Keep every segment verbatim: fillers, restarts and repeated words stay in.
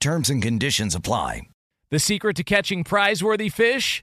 Terms and conditions apply. The secret to catching prize-worthy fish?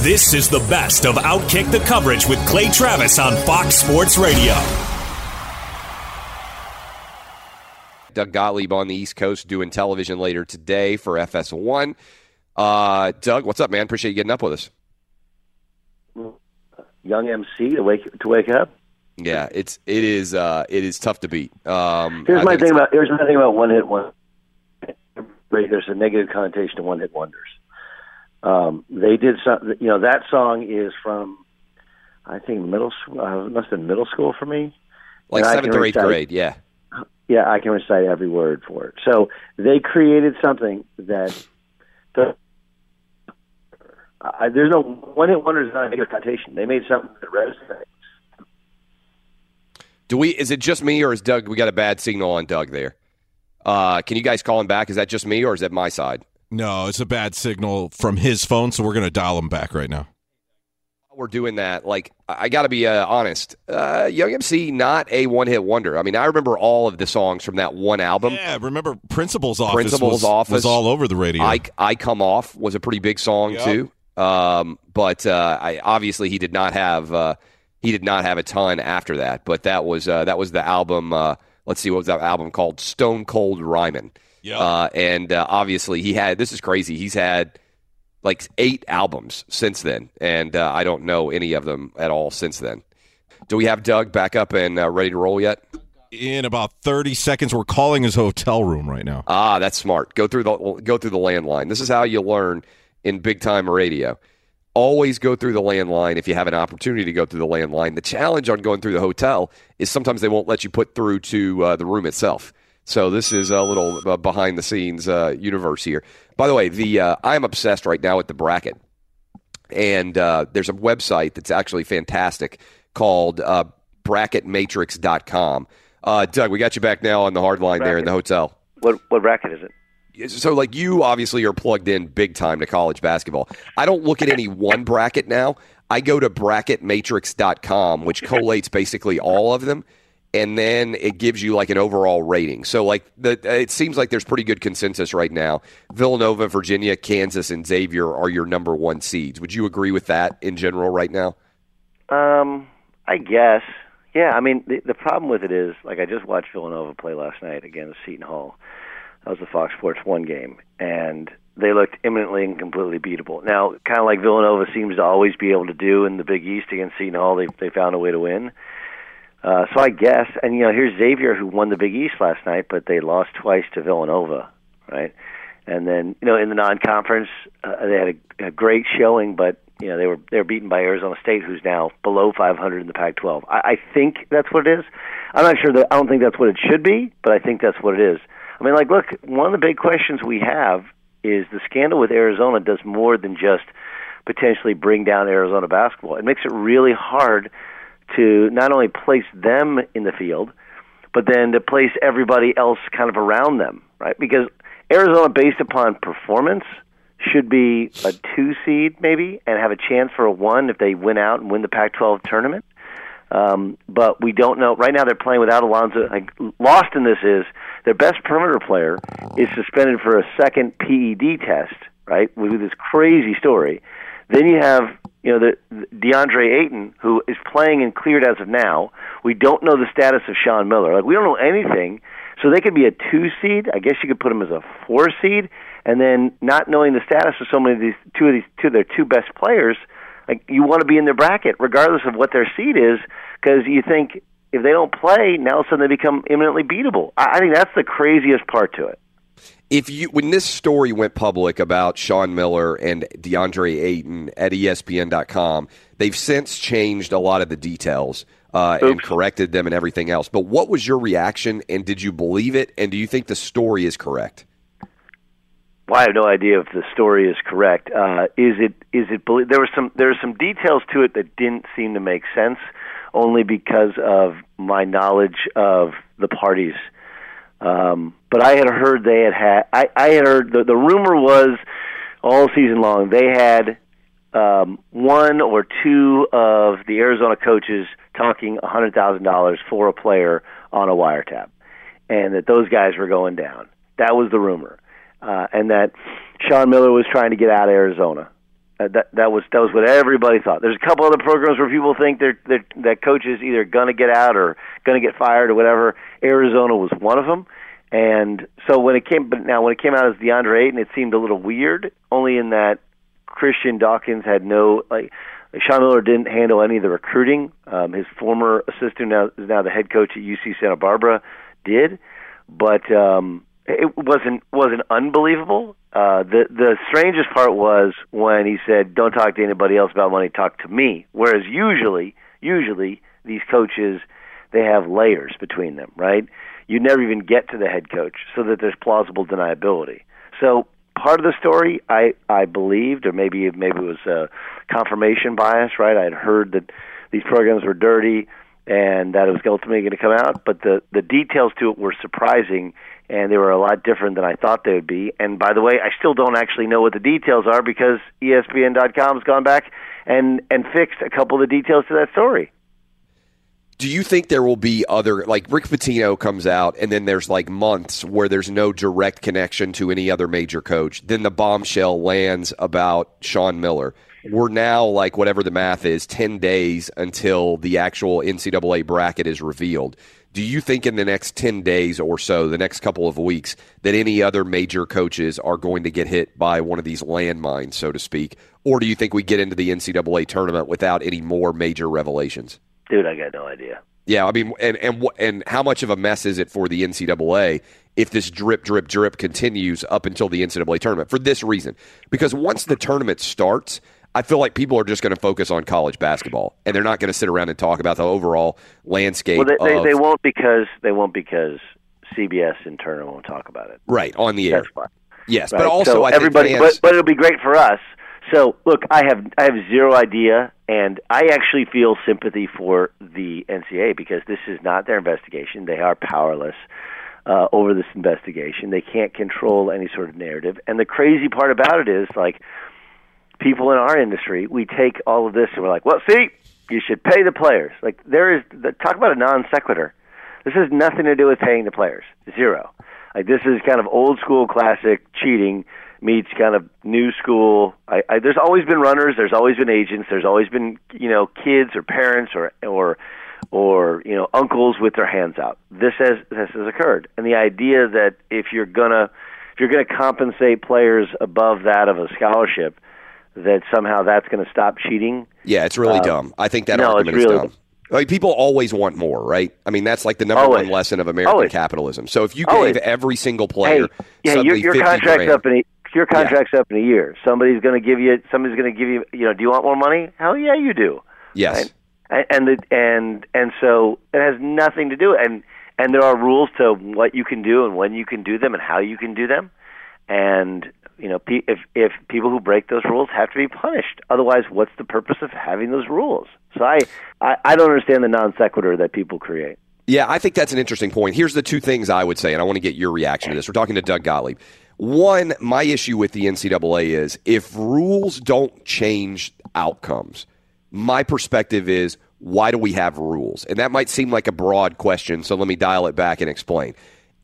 This is the best of OutKick the coverage with Clay Travis on Fox Sports Radio. Doug Gottlieb on the East Coast doing television later today for F S one. Uh, Doug, what's up, man? Appreciate you getting up with us. Young M C to wake to wake up. Yeah, it's it is uh, it is tough to beat. Um, here's my thing about here's my thing about one hit wonders. There's a negative connotation to one hit wonders. Um, they did some, you know, that song is from, I think middle school, uh, must have been middle school for me. Like seventh or eighth grade, yeah. Yeah, I can recite every word for it. So they created something that, the, I, there's no one hit wonders, not a bigger connotation. They made something that resonates. Do we, is it just me or is Doug, we got a bad signal on Doug there. Uh, can you guys call him back? Is that just me or is that my side? No, it's a bad signal from his phone, so we're going to dial him back right now. We're doing that. Like, I got to be uh, honest. Uh, Young M C, not a one-hit wonder. I mean, I remember all of the songs from that one album. Yeah, remember Principal's Office, Principal's was, Office. was all over the radio. I, I Come Off was a pretty big song, yep. too. Um, but uh, I, obviously, he did not have uh, he did not have a ton after that. But that was uh, that was the album. Uh, let's see, what was that album called? Stone Cold Rhymin'. Yep. Uh, and uh, obviously he had, this is crazy, he's had like eight albums since then, and uh, I don't know any of them at all since then. Do we have Doug back up and uh, ready to roll yet? In about thirty seconds, we're calling his hotel room right now. Ah, that's smart. Go through the go through the landline. This is how you learn in big-time radio. Always go through the landline if you have an opportunity to go through the landline. The challenge on going through the hotel is sometimes they won't let you put through to uh, the room itself. So this is a little uh, behind-the-scenes uh, universe here. By the way, the uh, I'm obsessed right now with the bracket. And uh, there's a website that's actually fantastic called uh, bracket matrix dot com. Uh, Doug, we got you back now on the hard line there in the hotel. What what bracket is it? So, like, you obviously are plugged in big time to college basketball. I don't look at any one bracket now. I go to bracket matrix dot com, which collates basically all of them. And then it gives you like an overall rating. So like the, it seems like there's pretty good consensus right now. Villanova, Virginia, Kansas, and Xavier are your number one seeds. Would you agree with that in general right now? Um, I guess. Yeah, I mean, the, the problem with it is, like, I just watched Villanova play last night against Seton Hall. That was the Fox Sports one game. And they looked imminently and completely beatable. Now, kind of like Villanova seems to always be able to do in the Big East against Seton Hall, they they found a way to win. Uh, so I guess, and you know, here's Xavier who won the Big East last night, but they lost twice to Villanova, right? And then, you know, in the non-conference, uh, they had a, a great showing, but, you know, they were they were beaten by Arizona State, who's now below five hundred in the Pac twelve. I, I think that's what it is. I'm not sure that I don't think that's what it should be, but I think that's what it is. I mean, like, look, one of the big questions we have is the scandal with Arizona does more than just potentially bring down Arizona basketball. It makes it really hard to not only place them in the field, but then to place everybody else kind of around them, right? Because Arizona, based upon performance, should be a two seed maybe and have a chance for a one if they win out and win the Pac twelve tournament. Um, but we don't know. Right now they're playing without Alonzo. Like, lost in this is their best perimeter player is suspended for a second P E D test, right? We do this crazy story. Then you have, you know, the DeAndre Ayton, who is playing and cleared as of now. We don't know the status of Sean Miller. Like, we don't know anything. So they could be a two seed. I guess you could put them as a four seed. And then not knowing the status of so many of these two of these two their two best players, like, you want to be in their bracket regardless of what their seed is, because you think if they don't play, now all of a sudden they become imminently beatable. I think that's the craziest part to it. If you, when this story went public about Sean Miller and DeAndre Ayton at E S P N dot com, they've since changed a lot of the details uh, and corrected them and everything else. But what was your reaction, and did you believe it, and do you think the story is correct? Well, I have no idea if the story is correct. Uh, is it? Is it? There were some. There were some details to it that didn't seem to make sense, only because of my knowledge of the parties. Um, but I had heard they had had, I, I had heard, the, the rumor was all season long, they had um, one or two of the Arizona coaches talking one hundred thousand dollars for a player on a wiretap, and that those guys were going down. That was the rumor. Uh, and that Sean Miller was trying to get out of Arizona. Uh, that that was that was what everybody thought. There's a couple other programs where people think they're, they're, that coach is either going to get out or going to get fired or whatever. Arizona was one of them, and so when it came, but now when it came out as DeAndre Ayton, it seemed a little weird. Only in that Christian Dawkins had no like Sean Miller didn't handle any of the recruiting. Um, his former assistant, now is now the head coach at U C Santa Barbara, did, but um, it wasn't wasn't unbelievable. Uh, the the strangest part was when he said, "Don't talk to anybody else about money. Talk to me." Whereas usually, usually these coaches, they have layers between them, right? You never even get to the head coach, so that there's plausible deniability. So part of the story, I, I believed, or maybe maybe it was a confirmation bias, right? I had heard that these programs were dirty and that it was ultimately going to come out, but the, the details to it were surprising, and they were a lot different than I thought they would be. And by the way, I still don't actually know what the details are, because E S P N dot com has gone back and, and fixed a couple of the details to that story. Do you think there will be other, like Rick Pitino comes out and then there's like months where there's no direct connection to any other major coach, then the bombshell lands about Sean Miller. We're now, like, whatever the math is, ten days until the actual N C double A bracket is revealed. Do you think in the next ten days or so, the next couple of weeks, that any other major coaches are going to get hit by one of these landmines, so to speak? Or do you think we get into the N C double A tournament without any more major revelations? Dude, I got no idea. Yeah, I mean, and and and how much of a mess is it for the N C double A if this drip, drip, drip continues up until the N C double A tournament? For this reason, because once the tournament starts, I feel like people are just going to focus on college basketball, and they're not going to sit around and talk about the overall landscape. Well, they, of, they, they won't because they won't because C B S in turn won't talk about it. Right on the air. That's why. Yes, right. But also so I everybody. Think fans, but, but it'll be great for us. So look, I have I have zero idea, and I actually feel sympathy for the N C double A because this is not their investigation. They are powerless uh, over this investigation. They can't control any sort of narrative, and the crazy part about it is like. People in our industry, we take all of this and we're like, well, see, you should pay the players. Like, there is, the, talk about a non sequitur. This has nothing to do with paying the players. Zero. Like, this is kind of old school classic cheating meets kind of new school. I, I, there's always been runners. There's always been agents. There's always been, you know, kids or parents or, or, or, you know, uncles with their hands out. This has, this has occurred. And the idea that if you're gonna, if you're gonna compensate players above that of a scholarship, that somehow that's going to stop cheating. Yeah, it's really um, dumb. I think that no, argument it's really, is dumb. Like, people always want more, right? I mean, that's like the number always. one lesson of American always. capitalism. So if you gave always. every single player, hey, yeah, your, your contract's up in a, your contract's yeah. up in a year. Somebody's going to give you. Somebody's going to give you. You know, do you want more money? Hell yeah, you do. Yes. Right? And and the, and and so it has nothing to do. And and there are rules to what you can do and when you can do them and how you can do them. And you know, if if people who break those rules have to be punished, otherwise, what's the purpose of having those rules? So I, I, I don't understand the non sequitur that people create. Yeah, I think that's an interesting point. Here's the two things I would say, and I want to get your reaction to this. We're talking to Doug Gottlieb. One, my issue with the N C double A is if rules don't change outcomes, my perspective is, why do we have rules? And that might seem like a broad question, so let me dial it back and explain.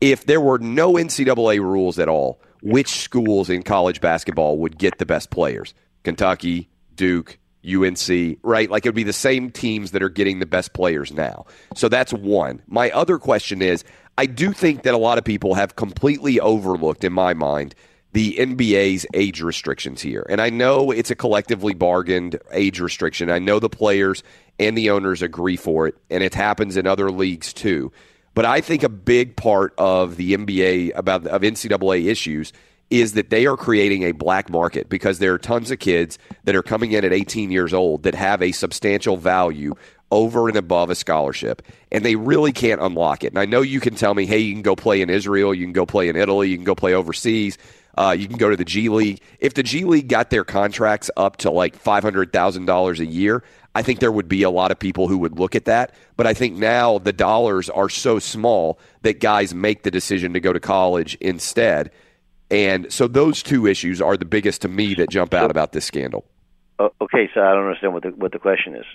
If there were no N C double A rules at all, which schools in college basketball would get the best players? Kentucky, Duke, U N C, right? Like, it would be the same teams that are getting the best players now. So that's one. My other question is, I do think that a lot of people have completely overlooked, in my mind, the N B A's age restrictions here. And I know it's a collectively bargained age restriction. I know the players and the owners agree for it, and it happens in other leagues too. But I think a big part of the N B A, about of N C double A issues, is that they are creating a black market because there are tons of kids that are coming in at eighteen years old that have a substantial value over and above a scholarship, and they really can't unlock it. And I know you can tell me, hey, you can go play in Israel, you can go play in Italy, you can go play overseas, uh, you can go to the G League. If the G League got their contracts up to like five hundred thousand dollars a year, I think there would be a lot of people who would look at that. But I think now the dollars are so small that guys make the decision to go to college instead. And so those two issues are the biggest to me that jump out about this scandal. Okay, so I don't understand what the what the question is.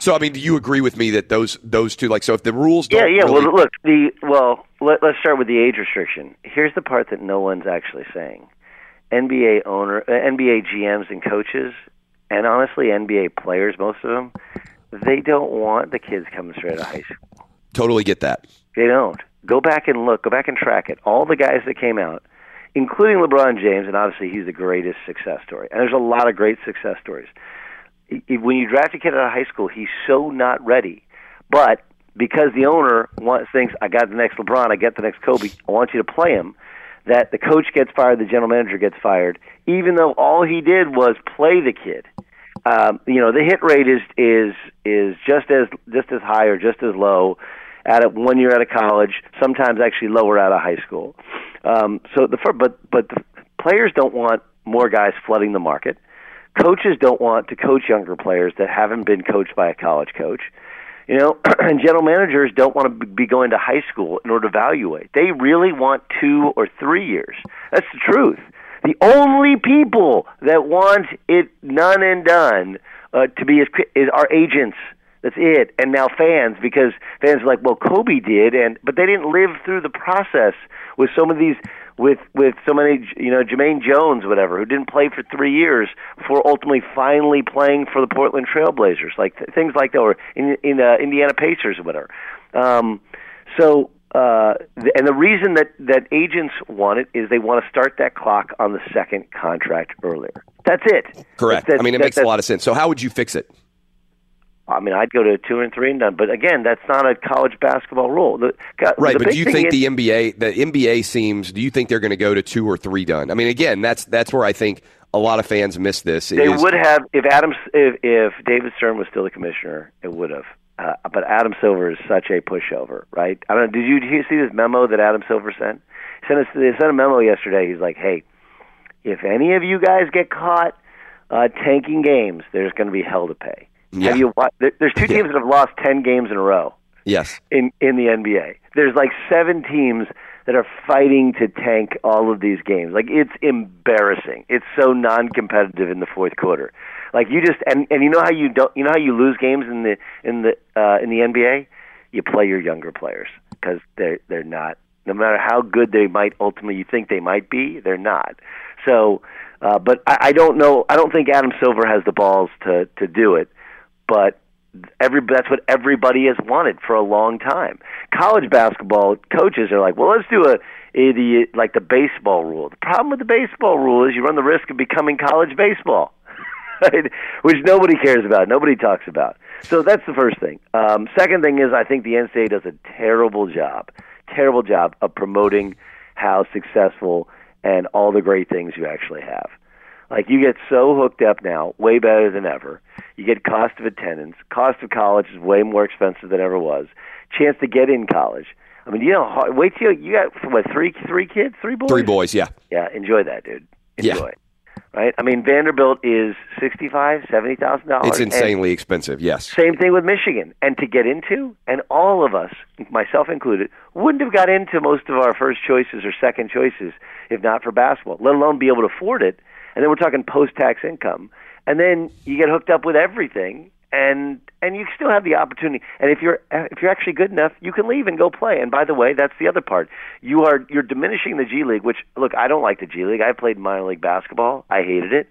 So I mean, do you agree with me that those those two, like, so if the rules don't? Yeah, yeah. Really... Well, look, the well, let, let's start with the age restriction. Here's the part that no one's actually saying: N B A owner, N B A G Ms and coaches, and honestly, N B A players, most of them, they don't want the kids coming straight out of high school. Totally get that. They don't. Go back and look. Go back and track it. All the guys that came out, including LeBron James, and obviously he's the greatest success story. And there's a lot of great success stories. When you draft a kid out of high school, he's so not ready. But because the owner wants thinks, I got the next LeBron, I got the next Kobe, I want you to play him, that the coach gets fired, the general manager gets fired, even though all he did was play the kid. Um, you know, the hit rate is is is just as just as high or just as low at a, one year out of college, sometimes actually lower out of high school. Um, so the but but the players don't want more guys flooding the market. Coaches don't want to coach younger players that haven't been coached by a college coach. You know, and general managers don't want to be going to high school in order to evaluate. They really want two or three years. That's the truth. The only people that want it none and done uh, to be is, is our agents. That's it. And now fans, because fans are like, well, Kobe did, and but they didn't live through the process with some of these, with with so many, you know, Jermaine Jones, whatever, who didn't play for three years before ultimately finally playing for the Portland Trailblazers, like th- things like that, or in in the uh, Indiana Pacers or whatever. Um, so, uh, th- and the reason that that agents want it is they want to start that clock on the second contract earlier. That's it. Correct. That's, I mean, it that, makes a lot of sense. So, how would you fix it? I mean, I'd go to two and three and done, but again, that's not a college basketball rule. The, right, the but do you think is, the N B A, the N B A seems? Do you think they're going to go to two or three done? I mean, again, that's that's where I think a lot of fans miss this. They is, would have if Adam if, if David Stern was still the commissioner, it would have. Uh, but Adam Silver is such a pushover, right? I don't know. Did you, did you see this memo that Adam Silver sent? He sent us, they sent a memo yesterday. He's like, hey, if any of you guys get caught uh, tanking games, there's going to be hell to pay. Yeah. Have you watched, there's two teams yeah. that have lost ten games in a row. Yes. In in the N B A, there's like seven teams that are fighting to tank all of these games. Like, it's embarrassing. It's so non-competitive in the fourth quarter. Like, you just and, and you know how you don't you know how you lose games in the in the uh, in the N B A? You play your younger players because they're they're not. No matter how good they might ultimately you think they might be, they're not. So, uh, but I, I don't know. I don't think Adam Silver has the balls to to do it. But every, that's what everybody has wanted for a long time. College basketball coaches are like, well, let's do a, a the, like the baseball rule. The problem with the baseball rule is you run the risk of becoming college baseball, right? Which nobody cares about, nobody talks about. So that's the first thing. Um, second thing is I think the N C double A does a terrible job, terrible job of promoting how successful and all the great things you actually have. Like, you get so hooked up now, way better than ever. You get cost of attendance. Cost of college is way more expensive than ever was. Chance to get in college. I mean, you know, wait till you got, what, three three kids, three boys? Three boys, yeah. Yeah, enjoy that, dude. Enjoy yeah. it. Right? I mean, Vanderbilt is sixty-five thousand dollars, seventy thousand dollars. It's insanely expensive, yes. Same thing with Michigan. And to get into, and all of us, myself included, wouldn't have got into most of our first choices or second choices if not for basketball, let alone be able to afford it. And then we're talking post-tax income. And then you get hooked up with everything, and and you still have the opportunity. And if you're if you're actually good enough, you can leave and go play. And by the way, that's the other part. You are you're diminishing the G League, which, look, I don't like the G League. I played minor league basketball. I hated it.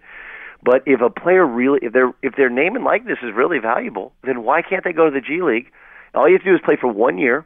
But if a player really if their if their name and likeness is really valuable, then why can't they go to the G League? All you have to do is play for one year,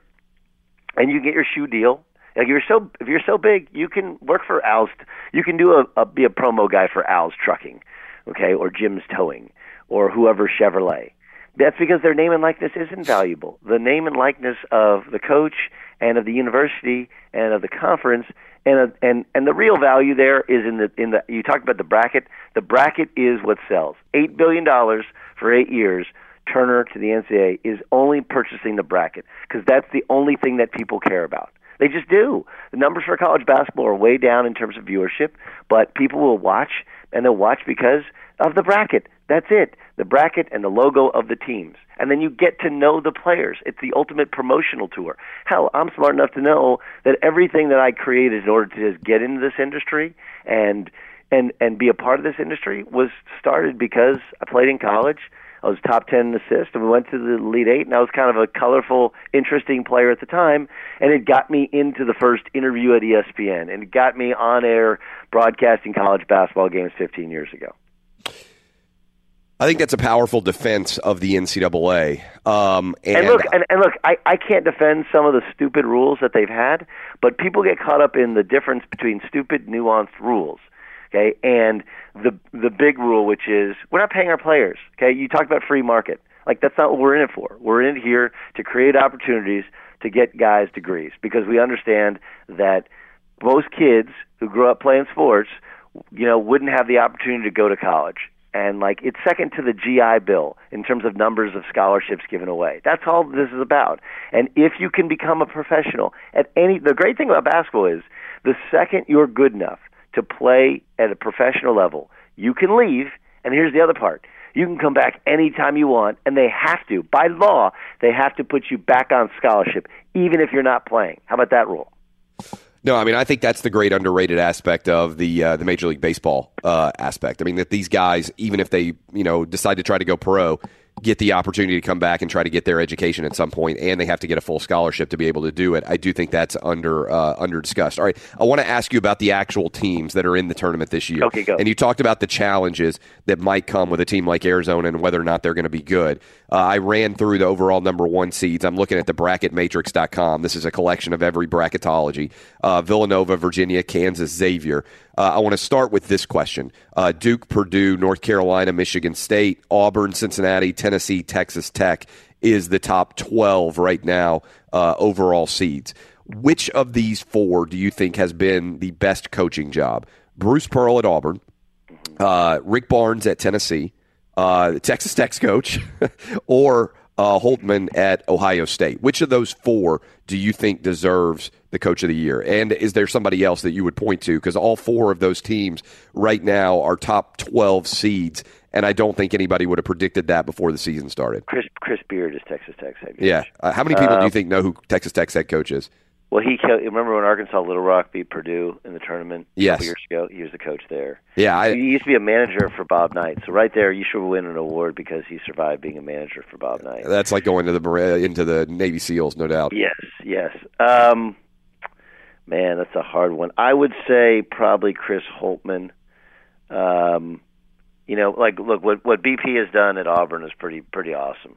and you get your shoe deal. Like, you're so, if you're so big, you can work for Al's. You can do a, a be a promo guy for Al's Trucking, okay, or Jim's Towing, or whoever Chevrolet. That's because their name and likeness isn't valuable. The name and likeness of the coach and of the university and of the conference and of, and and the real value there is in the in the. You talked about the bracket. The bracket is what sells. Eight billion dollars for eight years. Turner to the N C double A is only purchasing the bracket because that's the only thing that people care about. They just do. The numbers for college basketball are way down in terms of viewership, but people will watch, and they'll watch because of the bracket. That's it. The bracket and the logo of the teams. And then you get to know the players. It's the ultimate promotional tour. Hell, I'm smart enough to know that everything that I created in order to just get into this industry and and and be a part of this industry was started because I played in college. I was top ten in assists, and we went to the Elite Eight, and I was kind of a colorful, interesting player at the time, and it got me into the first interview at E S P N, and it got me on air broadcasting college basketball games fifteen years ago. I think that's a powerful defense of the N C double A. Um, and, and look, and, and look, I, I can't defend some of the stupid rules that they've had, but people get caught up in the difference between stupid, nuanced rules. Okay, and the the big rule, which is we're not paying our players. Okay, you talked about free market. Like, that's not what we're in it for. We're in it here to create opportunities to get guys degrees because we understand that most kids who grew up playing sports, you know, wouldn't have the opportunity to go to college. And, like, it's second to the G I Bill in terms of numbers of scholarships given away. That's all this is about. And if you can become a professional at any, the great thing about basketball is the second you're good enough to play at a professional level, you can leave, and here's the other part. You can come back anytime you want, and they have to. By law, they have to put you back on scholarship, even if you're not playing. How about that rule? No, I mean, I think that's the great underrated aspect of the uh, the Major League Baseball uh, aspect. I mean, that these guys, even if they, you know, decide to try to go pro, get the opportunity to come back and try to get their education at some point, and they have to get a full scholarship to be able to do it. I do think that's under uh, under discussed. All right, I want to ask you about the actual teams that are in the tournament this year. Okay, go. And you talked about the challenges that might come with a team like Arizona and whether or not they're going to be good. Uh, I ran through the overall number one seeds. I'm looking at the bracket matrix dot com. This is a collection of every bracketology. Uh, Villanova, Virginia, Kansas, Xavier. Uh, I want to start with this question. Uh, Duke, Purdue, North Carolina, Michigan State, Auburn, Cincinnati, Tennessee, Texas Tech is the top twelve right now uh, overall seeds. Which of these four do you think has been the best coaching job? Bruce Pearl at Auburn, uh, Rick Barnes at Tennessee, uh, Texas Tech's coach, or uh, Holtman at Ohio State. Which of those four do you think deserves the coach of the year? And is there somebody else that you would point to? Because all four of those teams right now are top twelve seeds, and I don't think anybody would have predicted that before the season started. Chris Chris Beard is Texas Tech's head coach. Yeah. Uh, how many people um, do you think know who Texas Tech's head coach is? Well, he remember when Arkansas Little Rock beat Purdue in the tournament yes. a couple years ago? He was the coach there. Yeah, I, he used to be a manager for Bob Knight. So right there, you should win an award because he survived being a manager for Bob Knight. That's like going to the into the Navy SEALs, no doubt. Yes, yes. Um, Man, that's a hard one. I would say probably Chris Holtman. Um, you know, like, look, what what B P has done at Auburn is pretty pretty awesome,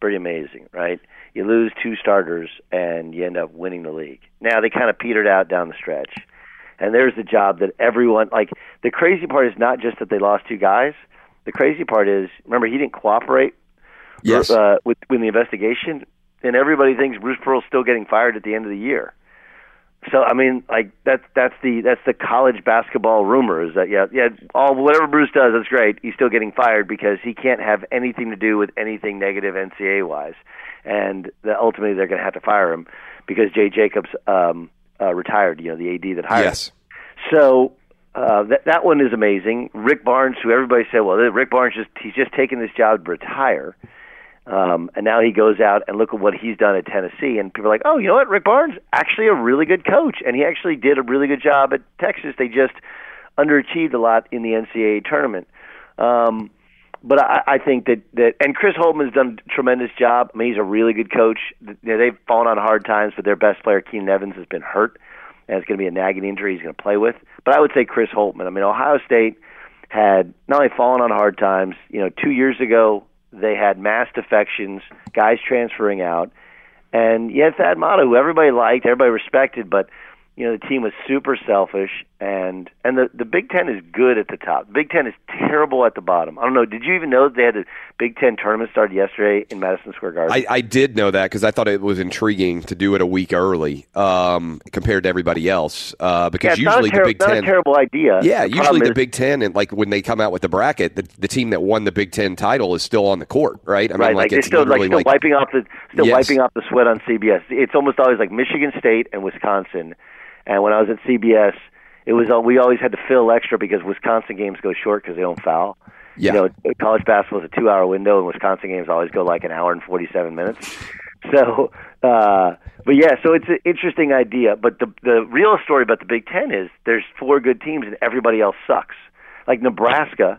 pretty amazing, right? You lose two starters and you end up winning the league. Now they kind of petered out down the stretch, and there's the job that everyone like. The crazy part is not just that they lost two guys. The crazy part is, remember, he didn't cooperate. yes. uh, with, with the investigation, and everybody thinks Bruce Pearl's still getting fired at the end of the year. So I mean, like that's that's the that's the college basketball rumor is that yeah yeah all whatever Bruce does, that's great. He's still getting fired because he can't have anything to do with anything negative N C A A wise, and the, ultimately they're going to have to fire him because Jay Jacobs um, uh, retired. You know, the A D that hired. Yes. Him. So uh, that that one is amazing. Rick Barnes, who everybody said, well, Rick Barnes just he's just taking this job to retire. Um, and now he goes out and look at what he's done at Tennessee, and people are like, oh, you know what, Rick Barnes, actually a really good coach, and he actually did a really good job at Texas. They just underachieved a lot in the N C A A tournament. Um, but I, I think that, that – and Chris Holtman's done a tremendous job. I mean, he's a really good coach. They've fallen on hard times, but their best player, Keenan Evans, has been hurt, and it's going to be a nagging injury he's going to play with. But I would say Chris Holtman. I mean, Ohio State had not only fallen on hard times, you know, two years ago, they had mass defections, guys transferring out, and you had Thad Matta, who everybody liked, everybody respected, but you know the team was super selfish. And and the the Big Ten is good at the top. The Big Ten is terrible at the bottom. I don't know. Did you even know that they had the Big Ten tournament started yesterday in Madison Square Garden? I, I did know that because I thought it was intriguing to do it a week early um, compared to everybody else. Uh, because yeah, usually ter- the Big Ten, not a terrible idea. Yeah, the usually is- the Big Ten, and like when they come out with the bracket, the, the team that won the Big Ten title is still on the court, right? I mean, right, like, like it's still like still like, wiping off the still yes. wiping off the sweat on C B S. It's almost always like Michigan State and Wisconsin. And when I was at C B S, it was we always had to fill extra because Wisconsin games go short because they don't foul. Yeah. You know, college basketball is a two-hour window, and Wisconsin games always go like an hour and forty-seven minutes. So, uh, but yeah, so it's an interesting idea. But the the real story about the Big Ten is there's four good teams and everybody else sucks. Like Nebraska,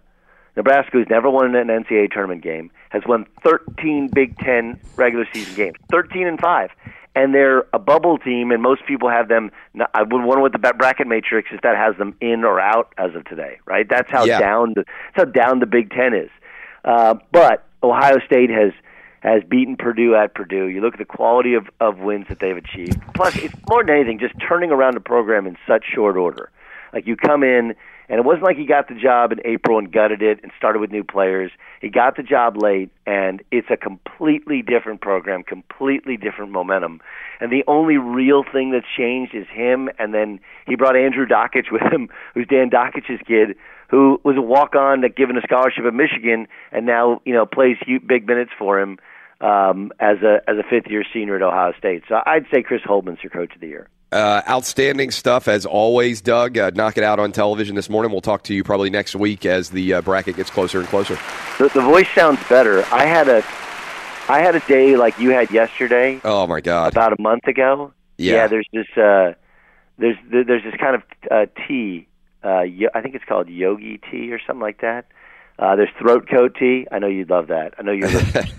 Nebraska, who's never won an N C A A tournament game, has won thirteen Big Ten regular season games, thirteen and five. And they're a bubble team, and most people have them. I would wonder what the bracket matrix is that has them in or out as of today, right? That's how yeah. down the that's how down the Big Ten is. Uh, but Ohio State has has beaten Purdue at Purdue. You look at the quality of, of wins that they've achieved. Plus, it's more than anything, just turning around a program in such short order. Like you come in, and it wasn't like he got the job in April and gutted it and started with new players. He got the job late, and it's a completely different program, completely different momentum. And the only real thing that's changed is him, and then he brought Andrew Dockich with him, who's Dan Dockich's kid, who was a walk-on that given a scholarship at Michigan and now you know plays big minutes for him um, as a as a fifth-year senior at Ohio State. So I'd say Chris Holtman's your coach of the year. Uh, outstanding stuff as always, Doug. Uh, knock it out on television this morning. We'll talk to you probably next week as the uh, bracket gets closer and closer. The, the voice sounds better. I had a, I had a day like you had yesterday. Oh my God! About a month ago. Yeah. yeah there's this, uh, there's there's this kind of uh, tea. Uh, yo- I think it's called yogi tea or something like that. Uh, there's throat coat tea. I know you'd love that. I know you're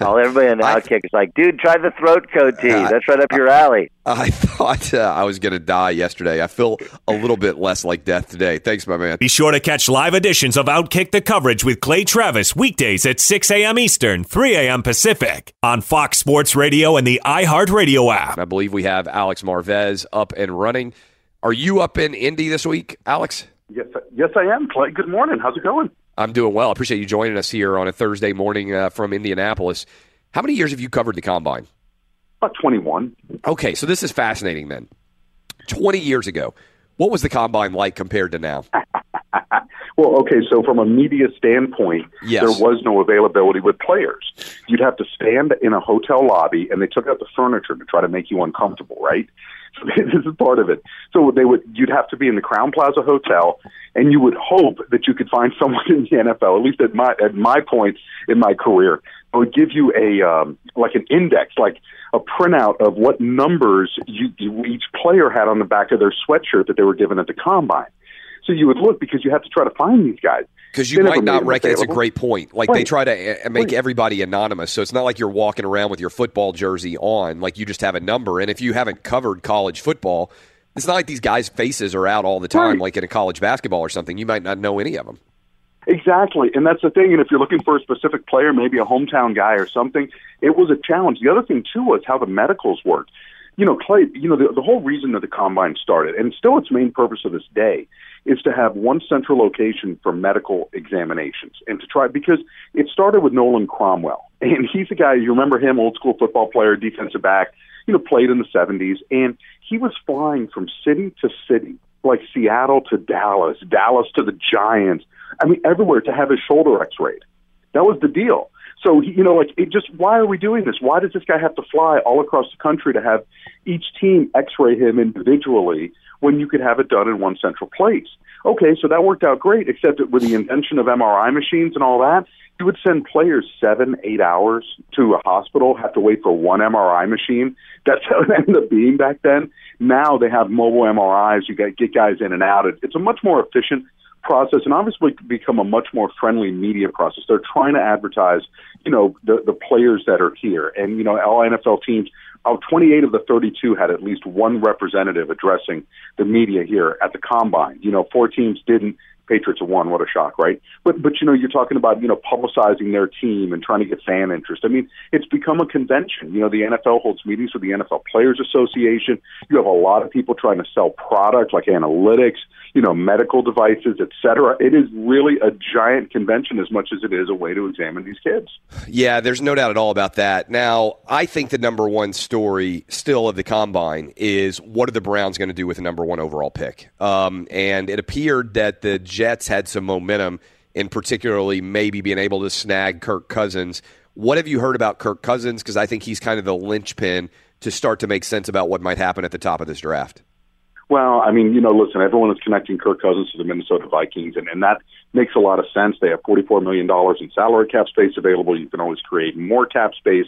all everybody on the OutKick is like, dude, try the throat coat tea. Uh, That's right up your alley. I, I thought uh, I was going to die yesterday. I feel a little bit less like death today. Thanks, my man. Be sure to catch live editions of OutKick the coverage with Clay Travis weekdays at six a.m. Eastern, three a.m. Pacific on Fox Sports Radio and the iHeartRadio app. I believe we have Alex Marvez up and running. Are you up in Indy this week, Alex? Yes, yes, I am, Clay. Good morning. How's it going? I'm doing well. I appreciate you joining us here on a Thursday morning uh, from Indianapolis. How many years have you covered the Combine? About twenty-one. Okay, so this is fascinating then. twenty years ago, what was the Combine like compared to now? Well, okay, so from a media standpoint, yes. There was no availability with players. You'd have to stand in a hotel lobby, and they took out the furniture to try to make you uncomfortable, right? So this is part of it. So they would you'd have to be in the Crowne Plaza Hotel, and you would hope that you could find someone in the N F L, at least at my at my point in my career. It would give you a um, like an index, like a printout of what numbers you, you, each player had on the back of their sweatshirt that they were given at the Combine. So you would look because you have to try to find these guys. Because you they might not reckon it's a great point. Like right. They try to make right. everybody anonymous. So it's not like you're walking around with your football jersey on. Like you just have a number. And if you haven't covered college football, it's not like these guys' faces are out all the time right. like in a college basketball or something. You might not know any of them. Exactly. And that's the thing. And if you're looking for a specific player, maybe a hometown guy or something, it was a challenge. The other thing, too, was how the medicals worked. You know, Clay, you know, the, the whole reason that the Combine started, and still its main purpose to this day, is to have one central location for medical examinations and to try, because it started with Nolan Cromwell. And he's a guy, you remember him, old school football player, defensive back, you know, played in the seventies. And he was flying from city to city, like Seattle to Dallas, Dallas to the Giants. I mean, everywhere to have his shoulder x-rayed. That was the deal. So, you know, like, it just, why are we doing this? Why does this guy have to fly all across the country to have each team x-ray him individually when you could have it done in one central place? Okay, so that worked out great, except that with the invention of M R I machines and all that, you would send players seven, eight hours to a hospital, have to wait for one M R I machine. That's how it ended up being back then. Now they have mobile M R Is. You got get guys in and out. It's a much more efficient process, and obviously become a much more friendly media process. They're trying to advertise, you know, the, the players that are here. And, you know, all N F L teams, oh, twenty-eight of the thirty-two had at least one representative addressing the media here at the Combine. You know, four teams didn't. Patriots won. What a shock, right? But, but you know, you're talking about, you know, publicizing their team and trying to get fan interest. I mean, it's become a convention. You know, the N F L holds meetings with the N F L Players Association. You have a lot of people trying to sell products like analytics, you know, medical devices, et cetera. It is really a giant convention as much as it is a way to examine these kids. Yeah, there's no doubt at all about that. Now, I think the number one story still of the Combine is what are the Browns going to do with the number one overall pick? Um, and it appeared that the Jets had some momentum, in particularly maybe being able to snag Kirk Cousins. What have you heard about Kirk Cousins? Because I think he's kind of the linchpin to start to make sense about what might happen at the top of this draft. Well, I mean, you know, listen, everyone is connecting Kirk Cousins to the Minnesota Vikings, and, and that makes a lot of sense. They have forty-four million dollars in salary cap space available. You can always create more cap space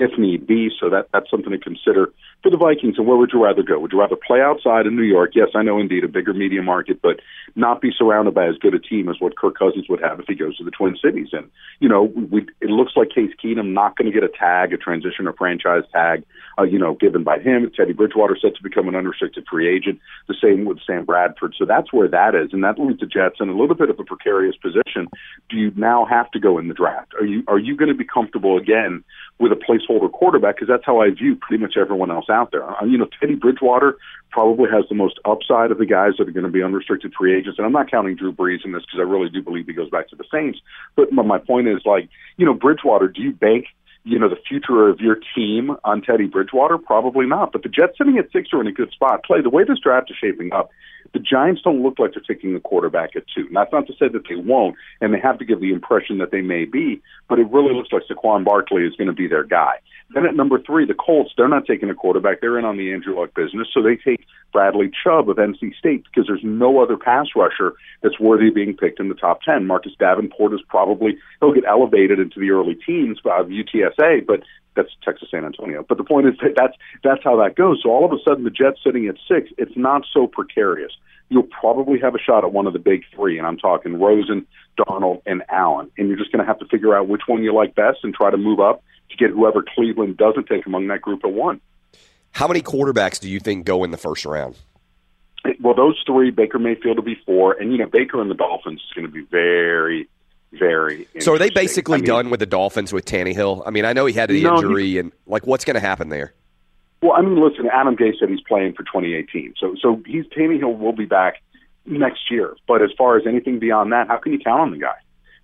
if need be, so that, that's something to consider for the Vikings. And where would you rather go? Would you rather play outside in New York? Yes, I know, indeed, a bigger media market, but not be surrounded by as good a team as what Kirk Cousins would have if he goes to the Twin Cities. And, you know, we, it looks like Case Keenum not going to get a tag, a transition or franchise tag, uh, you know, given by him. Teddy Bridgewater set to become an unrestricted free agent, the same with Sam Bradford. So that's where that is, and that leaves the Jets in a little bit of a precarious position. Do you now have to go in the draft? Are you, are you going to be comfortable again with a placeholder quarterback? Because that's how I view pretty much everyone else out there. You know, Teddy Bridgewater probably has the most upside of the guys that are going to be unrestricted free agents. And I'm not counting Drew Brees in this because I really do believe he goes back to the Saints. But my point is, like, you know, Bridgewater, do you bank, you know, the future of your team on Teddy Bridgewater? Probably not. But the Jets sitting at six are in a good spot. Clay, the way this draft is shaping up, the Giants don't look like they're taking the quarterback at two. Now, that's not to say that they won't, and they have to give the impression that they may be, but it really looks like Saquon Barkley is going to be their guy. Then at number three, the Colts, they're not taking a quarterback. They're in on the Andrew Luck business, so they take Bradley Chubb of N C State because there's no other pass rusher that's worthy of being picked in the top ten. Marcus Davenport is probably, he'll get elevated into the early teens by U T S A, but that's Texas San Antonio. But the point is that that's, that's how that goes. So all of a sudden, the Jets sitting at six, it's not so precarious. You'll probably have a shot at one of the big three, and I'm talking Rosen, Donald, and Allen. And you're just going to have to figure out which one you like best and try to move up to get whoever Cleveland doesn't take among that group at one. How many quarterbacks do you think go in the first round? Well, those three, Baker Mayfield will be four, and, you know, Baker and the Dolphins is going to be very, very interesting. So are they basically I mean, done with the Dolphins with Tannehill? I mean, I know he had the no, injury, he, and, like, what's going to happen there? Well, I mean, listen, Adam Gase said he's playing for twenty eighteen, so so he's Tannehill will be back next year. But as far as anything beyond that, how can you count on the guy?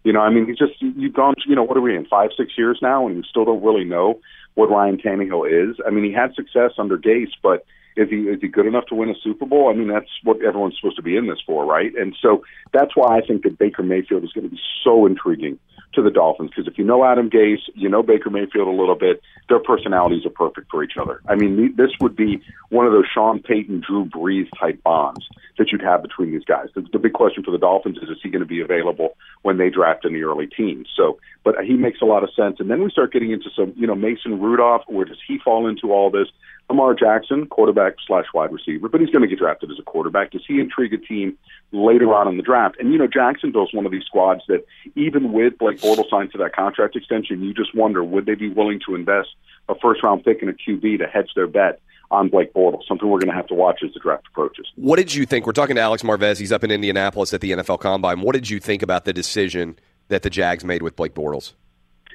You know, I mean, he's just, you've gone, you know, what are we in, five, six years now, and you still don't really know what Ryan Tannehill is. I mean, he had success under Gase, but is he is he good enough to win a Super Bowl? I mean, that's what everyone's supposed to be in this for, right? And so that's why I think that Baker Mayfield is going to be so intriguing to the Dolphins, because if you know Adam Gase, you know Baker Mayfield a little bit, their personalities are perfect for each other. I mean, this would be one of those Sean Payton, Drew Brees type bonds that you'd have between these guys. The, the big question for the Dolphins is, is he going to be available when they draft in the early teens? So, but he makes a lot of sense. And then we start getting into some, you know, Mason Rudolph, where does he fall into all this? Lamar Jackson, quarterback slash wide receiver, but he's going to get drafted as a quarterback. Does he intrigue a team later on in the draft? And, you know, Jacksonville's one of these squads that even with Blake Bortles signed to that contract extension, you just wonder, would they be willing to invest a first-round pick and a Q B to hedge their bet on Blake Bortles, something we're going to have to watch as the draft approaches. What did you think? We're talking to Alex Marvez. He's up in Indianapolis at the N F L Combine. What did you think about the decision that the Jags made with Blake Bortles?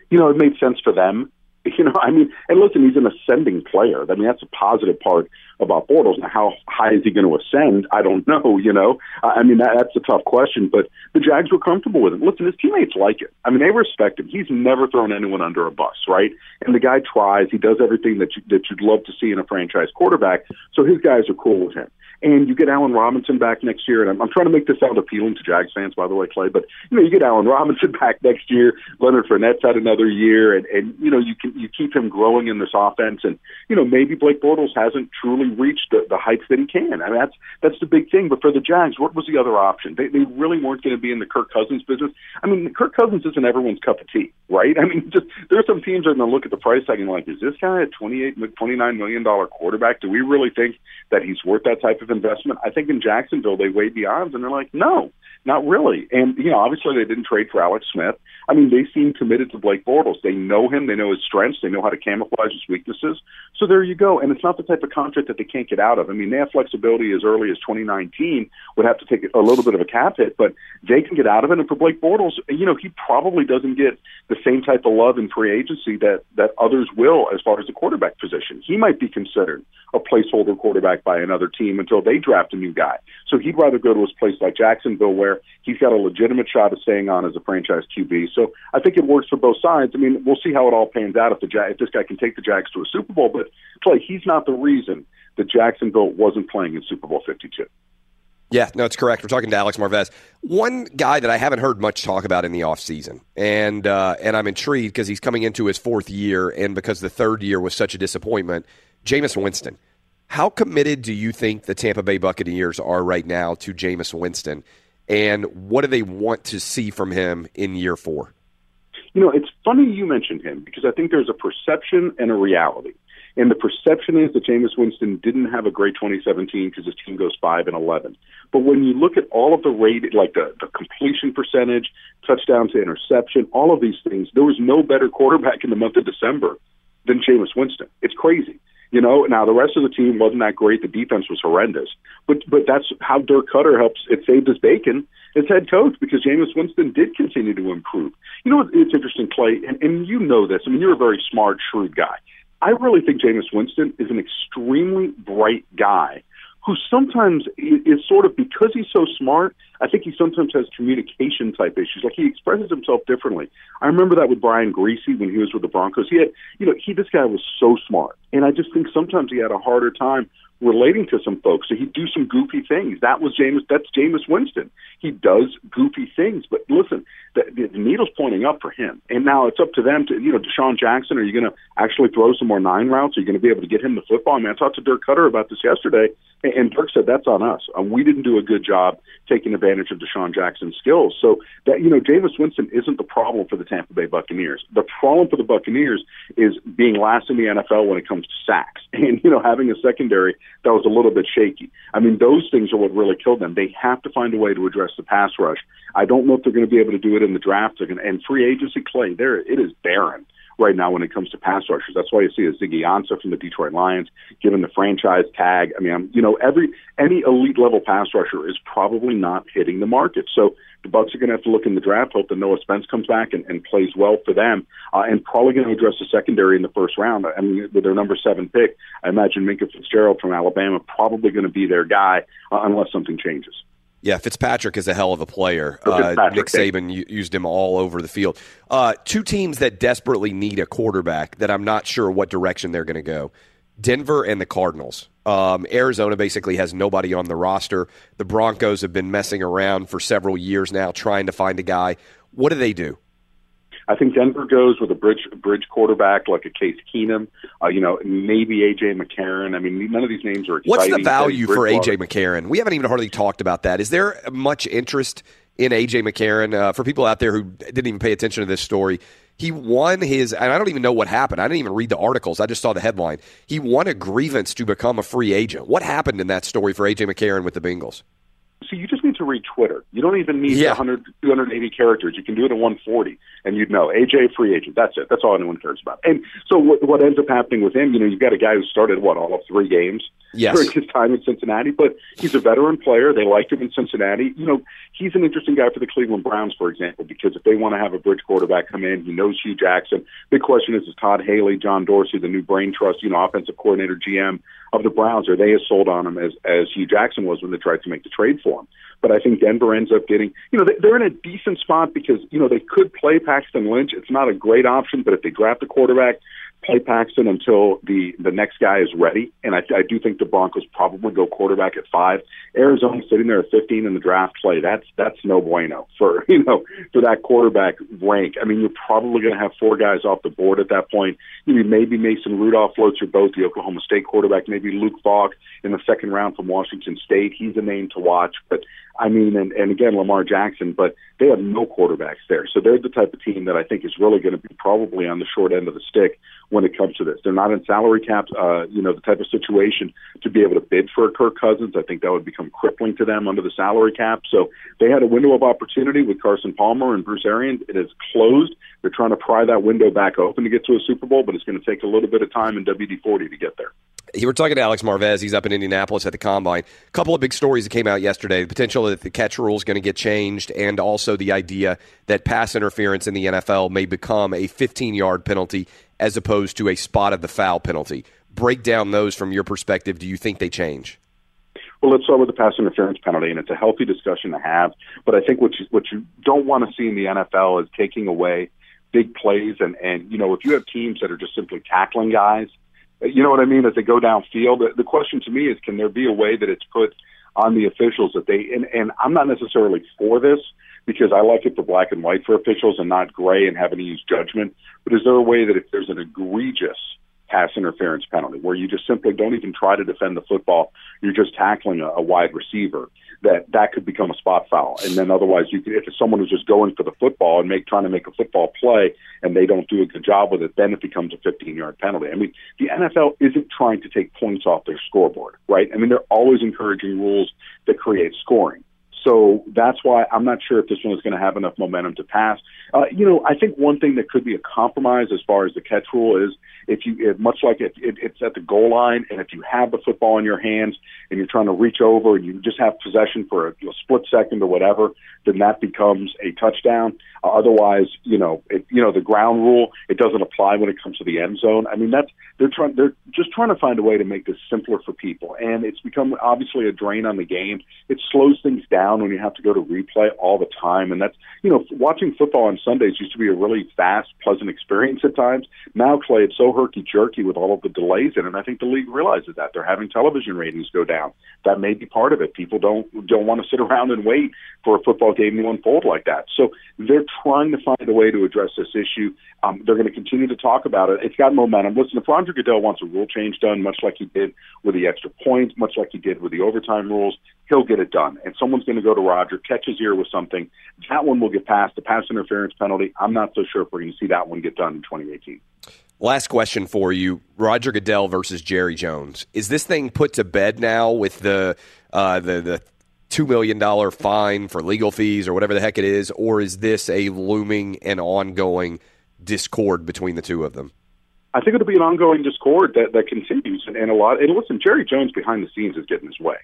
You know, it made sense for them. You know, I mean, and listen, he's an ascending player. I mean, that's a positive part about Bortles. Now, how high is he going to ascend? I don't know, you know. I mean, that, that's a tough question, but the Jags were comfortable with him. Listen, his teammates like it. I mean, they respect him. He's never thrown anyone under a bus, right? And the guy tries. He does everything that, you, that you'd love to see in a franchise quarterback, so his guys are cool with him. And you get Allen Robinson back next year, and I'm, I'm trying to make this sound appealing to Jags fans, by the way, Clay, but, you know, you get Allen Robinson back next year, Leonard Fournette's had another year, and, and you know, you can you keep him growing in this offense, and, you know, maybe Blake Bortles hasn't truly reached the, the heights that he can. I mean, that's that's the big thing, but for the Jags, what was the other option? They, they really weren't going to be in the Kirk Cousins business. I mean, Kirk Cousins isn't everyone's cup of tea, right? I mean, just there are some teams that are going to look at the price tag and like, is this guy a twenty-eight, twenty-nine million dollars quarterback? Do we really think that he's worth that type of investment? I think in Jacksonville they weighed the odds and they're like, no, not really. And you know, obviously they didn't trade for Alex Smith. I mean, they seem committed to Blake Bortles. They know him, they know his strengths, they know how to camouflage his weaknesses. So there you go. And it's not the type of contract that they can't get out of. I mean, they have flexibility as early as twenty nineteen, would have to take a little bit of a cap hit, but they can get out of it. And for Blake Bortles, you know, he probably doesn't get the same type of love in free agency that that others will as far as the quarterback position. He might be considered a placeholder quarterback by another team until they draft a new guy. So he'd rather go to a place like Jacksonville where he's got a legitimate shot of staying on as a franchise Q B. So I think it works for both sides. I mean, we'll see how it all pans out if the Jag- if this guy can take the Jags to a Super Bowl. But, Clay, he's not the reason that Jacksonville wasn't playing in Super Bowl fifty-two. Yeah, no, it's correct. We're talking to Alex Marvez. One guy that I haven't heard much talk about in the offseason, and, uh, and I'm intrigued because he's coming into his fourth year and because the third year was such a disappointment, Jameis Winston. How committed do you think the Tampa Bay Buccaneers are right now to Jameis Winston, and what do they want to see from him in year four? You know, it's funny you mentioned him because I think there's a perception and a reality. And the perception is that Jameis Winston didn't have a great twenty seventeen because his team goes five and eleven. But when you look at all of the rated, like the, the completion percentage, touchdown to interception, all of these things, there was no better quarterback in the month of December than Jameis Winston. It's crazy. You know, now the rest of the team wasn't that great. The defense was horrendous. But but that's how Dirk Cutter helps. It saved his bacon as head coach because Jameis Winston did continue to improve. You know, it's interesting, Clay, and, and you know this. I mean, you're a very smart, shrewd guy. I really think Jameis Winston is an extremely bright guy who sometimes is sort of, because he's so smart, I think he sometimes has communication type issues. Like he expresses himself differently. I remember that with Brian Griese when he was with the Broncos. He had, you know, he, this guy was so smart. And I just think sometimes he had a harder time relating to some folks. So he'd do some goofy things. That was Jameis, that's Jameis Winston. He does goofy things. But listen, the, the needle's pointing up for him. And now it's up to them to, you know, Deshaun Jackson, are you going to actually throw some more nine routes? Are you going to be able to get him the football? I mean, I talked to Dirk Cutter about this yesterday, and, and Dirk said that's on us. Um, we didn't do a good job taking advantage of Deshaun Jackson's skills. So, that you know, Jameis Winston isn't the problem for the Tampa Bay Buccaneers. The problem for the Buccaneers is being last in the N F L when it comes to sacks and, you know, having a secondary that was a little bit shaky. I mean, those things are what really killed them. They have to find a way to address the pass rush. I don't know if they're going to be able to do it in the draft. They're going to, and free agency, Clay, there it is barren right now when it comes to pass rushers. That's why you see a Ziggy Ansah from the Detroit Lions given the franchise tag. I mean, I'm, you know, every any elite-level pass rusher is probably not hitting the market. So the Bucs are going to have to look in the draft, hope that Noah Spence comes back and, and plays well for them, uh, and probably going to address the secondary in the first round. I mean, with their number seven pick, I imagine Minka Fitzgerald from Alabama probably going to be their guy uh, unless something changes. Yeah, Fitzpatrick is a hell of a player. Uh, Nick Saban used him all over the field. Uh, two teams that desperately need a quarterback that I'm not sure what direction they're going to go, Denver and the Cardinals. Um, Arizona basically has nobody on the roster. The Broncos have been messing around for several years now trying to find a guy. What do they do? I think Denver goes with a bridge bridge quarterback like a Case Keenum, uh, you know, maybe A J. McCarron. I mean, none of these names are exciting. What's the value for A J. McCarron? We haven't even hardly talked about that. Is there much interest in A J. McCarron? Uh, for people out there who didn't even pay attention to this story, he won his – and I don't even know what happened. I didn't even read the articles. I just saw the headline. He won a grievance to become a free agent. What happened in that story for A J. McCarron with the Bengals? Tennessee, you just need to read Twitter. You don't even need yeah. one hundred, two hundred eighty characters. You can do it in one forty, and you'd know. A J, free agent. That's it. That's all anyone cares about. And so what, what ends up happening with him, you know, you've got a guy who started, what, all of three games yes. during his time in Cincinnati, but he's a veteran player. They liked him in Cincinnati. You know, he's an interesting guy for the Cleveland Browns, for example, because if they want to have a bridge quarterback come in, he knows Hugh Jackson. Big question is, is Todd Haley, John Dorsey, the new brain trust, you know, offensive coordinator, G M of the Browns, are they as sold on him as, as Hugh Jackson was when they tried to make the trade for him? But I think Denver ends up getting, you know, they're in a decent spot because, you know, they could play Paxton Lynch. It's not a great option, but if they draft a quarterback, play Paxton until the, the next guy is ready. And I, I do think the Broncos probably go quarterback at five. Arizona sitting there at fifteen in the draft play. That's that's no bueno for, you know, for that quarterback rank. I mean, you're probably going to have four guys off the board at that point. You know, maybe Mason Rudolph floats your boat, the Oklahoma State quarterback. Maybe Luke Falk in the second round from Washington State. He's a name to watch. But, I mean, and, and again, Lamar Jackson, but they have no quarterbacks there. So they're the type of team that I think is really going to be probably on the short end of the stick when it comes to this. They're not in salary cap, uh, you know, the type of situation to be able to bid for a Kirk Cousins. I think that would become crippling to them under the salary cap. So they had a window of opportunity with Carson Palmer and Bruce Arians. It is closed. They're trying to pry that window back open to get to a Super Bowl, but it's going to take a little bit of time in W D forty to get there. We're talking to Alex Marvez. He's up in Indianapolis at the Combine. A couple of big stories that came out yesterday, the potential that the catch rule is going to get changed, and also the idea that pass interference in the N F L may become a fifteen-yard penalty as opposed to a spot of the foul penalty. Break down those from your perspective. Do you think they change? Well, let's start with the pass interference penalty, and it's a healthy discussion to have. But I think what you, what you don't want to see in the N F L is taking away big plays. And, and, you know, if you have teams that are just simply tackling guys, you know what I mean, as they go downfield, the question to me is, can there be a way that it's put on the officials that they, and, and I'm not necessarily for this because I like it for black and white for officials and not gray and having to use judgment, but is there a way that if there's an egregious pass interference penalty where you just simply don't even try to defend the football, you're just tackling a, a wide receiver, that that could become a spot foul. And then otherwise, you could, if it's someone who's just going for the football and make trying to make a football play and they don't do a good job with it, then it becomes a fifteen-yard penalty. I mean, the N F L isn't trying to take points off their scoreboard, right? I mean, they're always encouraging rules that create scoring. So that's why I'm not sure if this one is going to have enough momentum to pass. Uh, you know, I think one thing that could be a compromise as far as the catch rule is if you, if much like it, it, it's at the goal line, and if you have the football in your hands and you're trying to reach over and you just have possession for a, you know, split second or whatever, then that becomes a touchdown. Uh, otherwise, you know, it, you know, the ground rule, it doesn't apply when it comes to the end zone. I mean, that's they're trying, they're just trying to find a way to make this simpler for people, and it's become obviously a drain on the game. It slows things down when you have to go to replay all the time. And that's, you know, watching football on Sundays used to be a really fast, pleasant experience at times. Now, Clay, it's so herky-jerky with all of the delays in it, and I think the league realizes that. They're having television ratings go down. That may be part of it. People don't don't want to sit around and wait for a football game to unfold like that. So they're trying to find a way to address this issue. Um, they're going to continue to talk about it. It's got momentum. Listen, if Roger Goodell wants a rule change done, much like he did with the extra points, much like he did with the overtime rules, he'll get it done. And someone's going to go to Roger, catch his ear with something. That one will get passed. The pass interference penalty, I'm not so sure if we're going to see that one get done in twenty eighteen. Last question for you, Roger Goodell versus Jerry Jones. Is this thing put to bed now with the uh, the, the two million dollars fine for legal fees or whatever the heck it is, or is this a looming and ongoing discord between the two of them? I think it'll be an ongoing discord that, that continues. And, and a lot. And listen, Jerry Jones behind the scenes is getting his way.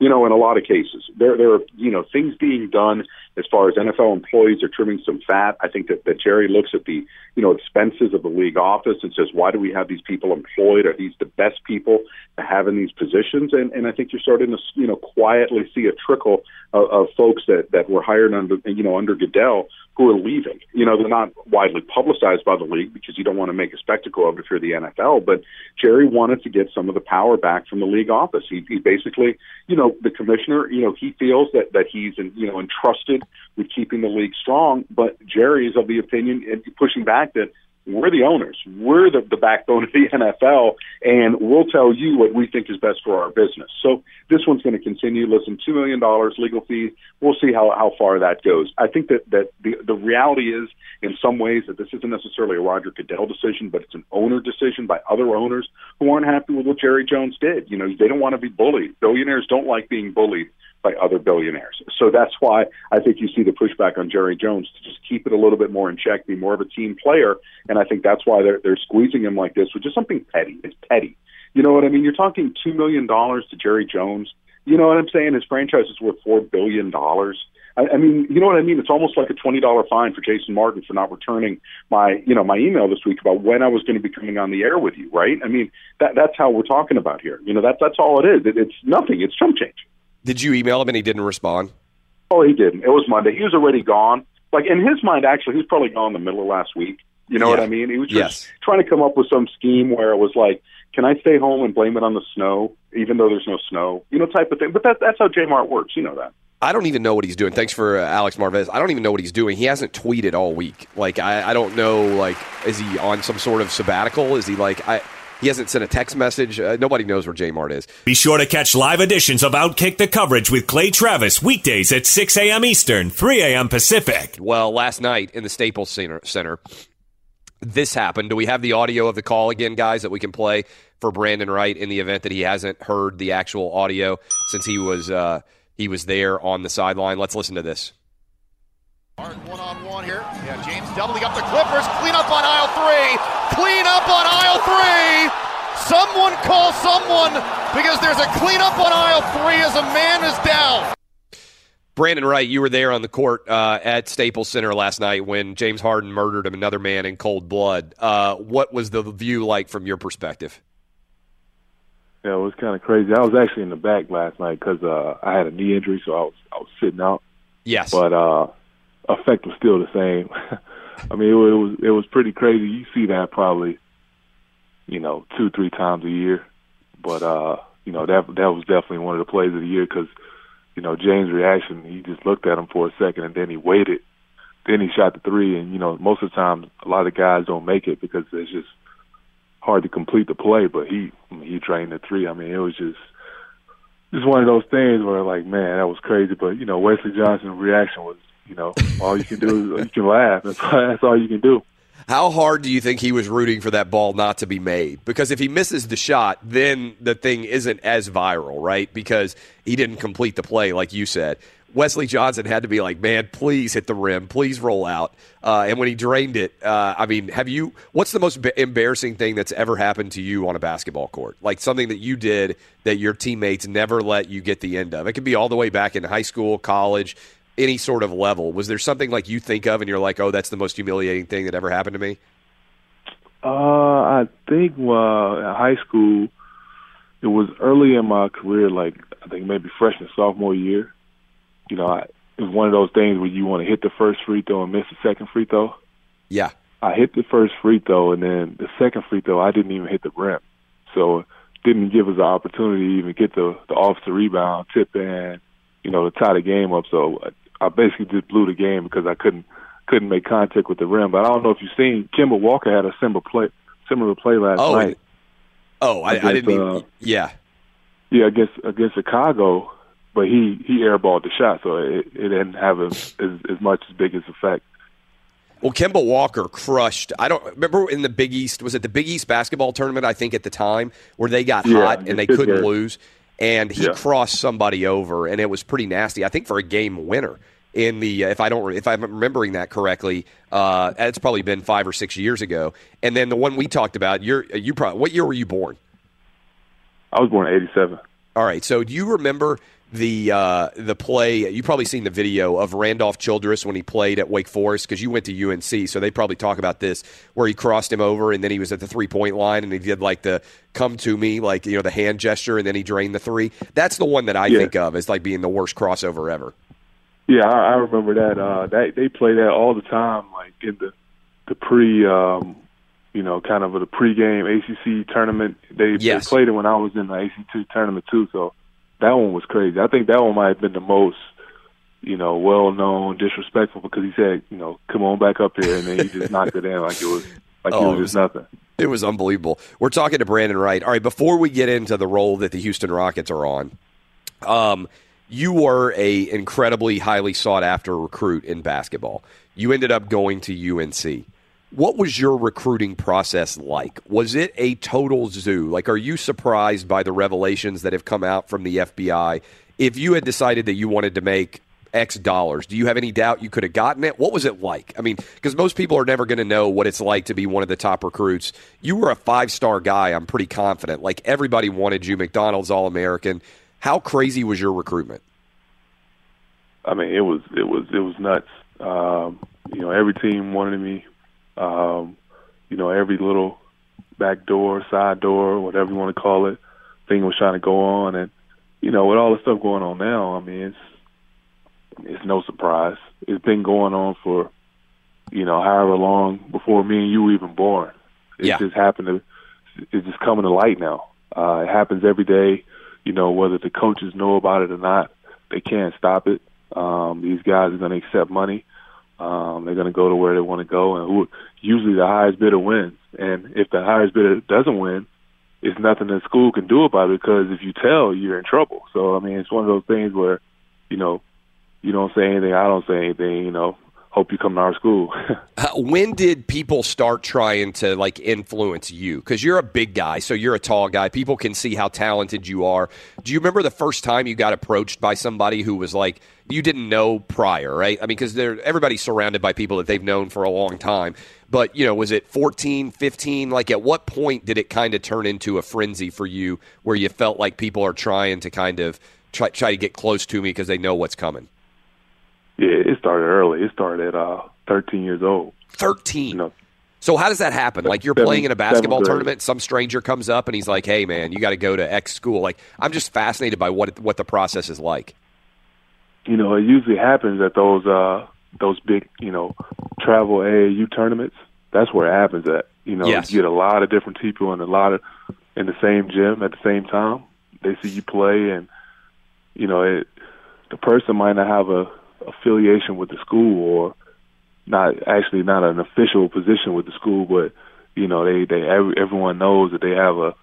You know, in a lot of cases, there there are, you know, things being done as far as N F L employees are trimming some fat. I think that, that Jerry looks at the, you know, expenses of the league office and says, why do we have these people employed? Are these the best people to have in these positions? And and I think you're starting to, you know, quietly see a trickle of, of folks that, that were hired under, you know, under Goodell who are leaving. You know, they're not widely publicized by the league because you don't want to make a spectacle of it if you're the N F L, but Jerry wanted to get some of the power back from the league office. He, he basically, you know, the commissioner, you know, he feels that, that he's, in, you know, entrusted with keeping the league strong, but Jerry is of the opinion and pushing back that we're the owners. We're the, the backbone of the N F L, and we'll tell you what we think is best for our business. So this one's going to continue. Listen, two million dollars legal fees. We'll see how, how far that goes. I think that, that the, the reality is, in some ways, that this isn't necessarily a Roger Goodell decision, but it's an owner decision by other owners who aren't happy with what Jerry Jones did. You know, they don't want to be bullied. Billionaires don't like being bullied by other billionaires. So that's why I think you see the pushback on Jerry Jones to just keep it a little bit more in check, be more of a team player, and I think that's why they're, they're squeezing him like this, which is something petty. It's petty. You know what I mean? You're talking two million dollars to Jerry Jones. You know what I'm saying? His franchise is worth four billion dollars. I, I mean, you know what I mean? It's almost like a twenty dollars fine for Jason Martin for not returning my, you know, my email this week about when I was going to be coming on the air with you, right? I mean, that, that's how we're talking about here. You know, that, that's all it is. It, it's nothing. It's chump change. Did you email him and he didn't respond? Oh, he didn't. It was Monday. He was already gone. Like, in his mind, actually, he was probably gone the middle of last week. You know yeah. what I mean? He was just yes. trying to come up with some scheme where it was like, can I stay home and blame it on the snow, even though there's no snow, you know, type of thing. But that, that's how J-Mart works. You know that. I don't even know what he's doing. Thanks for uh, Alex Marvez. I don't even know what he's doing. He hasn't tweeted all week. Like, I, I don't know, like, is he on some sort of sabbatical? Is he like, I? He hasn't sent a text message. Uh, nobody knows where J-Mart is. Be sure to catch live editions of OutKick the coverage with Clay Travis weekdays at six a.m. Eastern, three a.m. Pacific. Well, last night in the Staples Center, Center this happened. Do we have the audio of the call again, guys, that we can play for Brandon Wright in the event that he hasn't heard the actual audio since he was uh, he was there on the sideline? Let's listen to this. One-on-one here. Yeah, James doubling up the Clippers. Clean up on aisle three. Clean up on aisle three. Someone call someone because there's a clean up on aisle three as a man is down. Brandon Wright, you were there on the court uh, at Staples Center last night when James Harden murdered another man in cold blood. Uh, what was the view like from your perspective? Yeah, it was kind of crazy. I was actually in the back last night because uh, I had a knee injury, so I was I was sitting out. Yes, but uh, effect was still the same. I mean, it was it was pretty crazy. You see that probably, you know, two three times a year, but uh, you know that that was definitely one of the plays of the year because. You know, James' reaction, he just looked at him for a second, and then he waited. Then he shot the three, and, you know, most of the time a lot of guys don't make it because it's just hard to complete the play, but he he drained the three. I mean, it was just just one of those things where, like, man, that was crazy. But, you know, Wesley Johnson's reaction was, you know, all you can do is you can laugh. That's, that's all you can do. How hard do you think he was rooting for that ball not to be made? Because if he misses the shot, then the thing isn't as viral, right? Because he didn't complete the play, like you said. Wesley Johnson had to be like, man, please hit the rim. Please roll out. Uh, and when he drained it, uh, I mean, have you – what's the most embarrassing thing that's ever happened to you on a basketball court? Like something that you did that your teammates never let you get the end of. It could be all the way back in high school, college, any sort of level. Was there something like you think of and you're like, oh, that's the most humiliating thing that ever happened to me? Uh, I think uh, in high school, it was early in my career, like I think maybe freshman, sophomore year. You know, I, it was one of those things where you want to hit the first free throw and miss the second free throw. Yeah. I hit the first free throw, and then the second free throw, I didn't even hit the rim. So it didn't give us the opportunity to even get the, the offensive rebound, tip in, you know, to tie the game up. So uh, I basically just blew the game because I couldn't couldn't make contact with the rim. But I don't know if you've seen, Kemba Walker had a similar play, similar play last oh, night. Oh, I, against, I didn't even uh, – yeah. Yeah, against against Chicago, but he, he airballed the shot, so it, it didn't have a, as, as much as big as effect. Well, Kemba Walker crushed. I don't remember in the Big East – was it the Big East basketball tournament, I think, at the time, where they got yeah, hot and they couldn't lose – and he yeah. crossed somebody over, and it was pretty nasty. I think for a game winner in the if I don't if I'm remembering that correctly, uh, it's probably been five or six years ago. And then the one we talked about, you're, you probably what year were you born? I was born in eighty-seven. All right, so do you remember the uh, the play? You've probably seen the video of Randolph Childress when he played at Wake Forest because you went to U N C, so they probably talk about this where he crossed him over, and then he was at the three point line, and he did like the come to me, like, you know, the hand gesture, and then he drained the three. That's the one that I yeah. think of as like being the worst crossover ever. Yeah, I, I remember that. Uh, that. They play that all the time, like in the the pre, um, you know, kind of the pregame A C C tournament. They, yes. they played it when I was in the A C C tournament too. So that one was crazy. I think that one might have been the most, you know, well-known, disrespectful because he said, you know, come on back up here, and then he just knocked it in like it was like oh, it was just nothing. It was unbelievable. We're talking to Brandon Wright. All right, before we get into the role that the Houston Rockets are on, um, you were a incredibly highly sought-after recruit in basketball. You ended up going to U N C. What was your recruiting process like? Was it a total zoo? Like, are you surprised by the revelations that have come out from the F B I? If you had decided that you wanted to make X dollars, do you have any doubt you could have gotten it? What was it like? I mean, because most people are never going to know what it's like to be one of the top recruits. You were a five-star guy, I'm pretty confident. Like, everybody wanted you, McDonald's All-American. How crazy was your recruitment? I mean, it was it was, it was nuts. Um, you know, every team wanted me. Um, you know, every little back door, side door, whatever you want to call it, thing was trying to go on. And, you know, with all the stuff going on now, I mean, it's, it's no surprise. It's been going on for, you know, however long before me and you were even born. It yeah. just happened to, it's just coming to light now. Uh, it happens every day, you know, whether the coaches know about it or not, they can't stop it. Um, these guys are going to accept money. Um, they're going to go to where they want to go, and who, usually the highest bidder wins. And if the highest bidder doesn't win, it's nothing that school can do about it, because if you tell, you're in trouble. So, I mean, it's one of those things where, you know, you don't say anything, I don't say anything, you know, hope you come to our school. uh, when did people start trying to, like, influence you? Because you're a big guy, so you're a tall guy. People can see how talented you are. Do you remember the first time you got approached by somebody who was, like, you didn't know prior, right? I mean, because everybody's surrounded by people that they've known for a long time. But, you know, was it fourteen, fifteen? Like, at what point did it kind of turn into a frenzy for you where you felt like people are trying to kind of try, try to get close to me because they know what's coming? Yeah, it started early. It started at uh, thirteen years old. thirteen? You know, so how does that happen? Like, you're seven, playing in a basketball tournament, some stranger comes up, and he's like, hey, man, you got to go to X school. Like, I'm just fascinated by what it, what the process is like. You know, it usually happens at those uh, those big, you know, travel A A U tournaments. That's where it happens at. You know, yes. You get a lot of different people in a lot of in the same gym at the same time. They see you play, and you know, it, the person might not have a affiliation with the school, or not actually not an official position with the school, but you know, they they every, everyone knows that they have a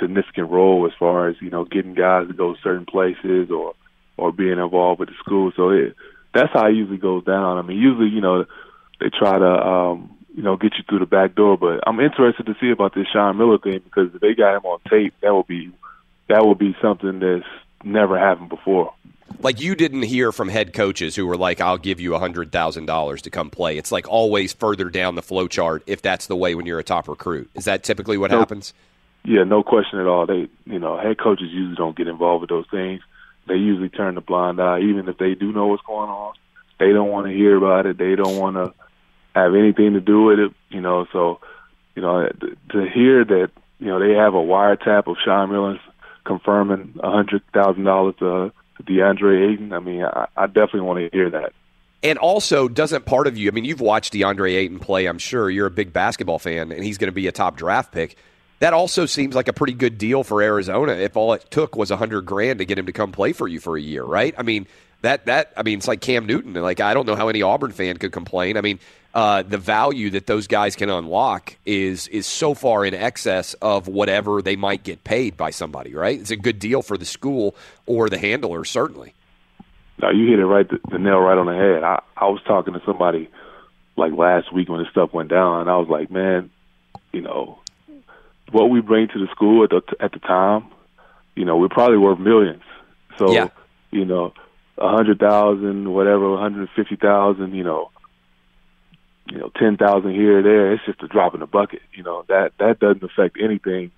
significant role as far as, you know, getting guys to go certain places or. or being involved with the school. So it, that's how it usually goes down. I mean, usually, you know, they try to, um, you know, get you through the back door. But I'm interested to see about this Sean Miller thing, because if they got him on tape, that would be that would be something that's never happened before. Like, you didn't hear from head coaches who were like, I'll give you one hundred thousand dollars to come play. It's like always further down the flow chart if that's the way when you're a top recruit. Is that typically what no, happens? Yeah, no question at all. They, you know, head coaches usually don't get involved with those things. They usually turn the blind eye. Even if they do know what's going on, they don't want to hear about it. They don't want to have anything to do with it, you know. So, you know, to hear that, you know, they have a wiretap of Sean Miller confirming one hundred thousand dollars to DeAndre Ayton, I mean, I, I definitely want to hear that. And also, doesn't part of you, I mean, you've watched DeAndre Ayton play, I'm sure. You're a big basketball fan, and he's going to be a top draft pick. That also seems like a pretty good deal for Arizona if all it took was a hundred grand to get him to come play for you for a year, right? I mean, that that I mean, it's like Cam Newton. Like, I don't know how any Auburn fan could complain. I mean, uh, the value that those guys can unlock is is so far in excess of whatever they might get paid by somebody, right? It's a good deal for the school or the handler, certainly. No, you hit it right, the nail right on the head. I, I was talking to somebody like last week when this stuff went down, and I was like, man, you know, what we bring to the school at the, at the time, you know, we're probably worth millions. So, yeah. you know, a hundred thousand, whatever, one hundred fifty thousand, you know, you know, ten thousand here or there. It's just a drop in the bucket. You know, that that doesn't affect anything.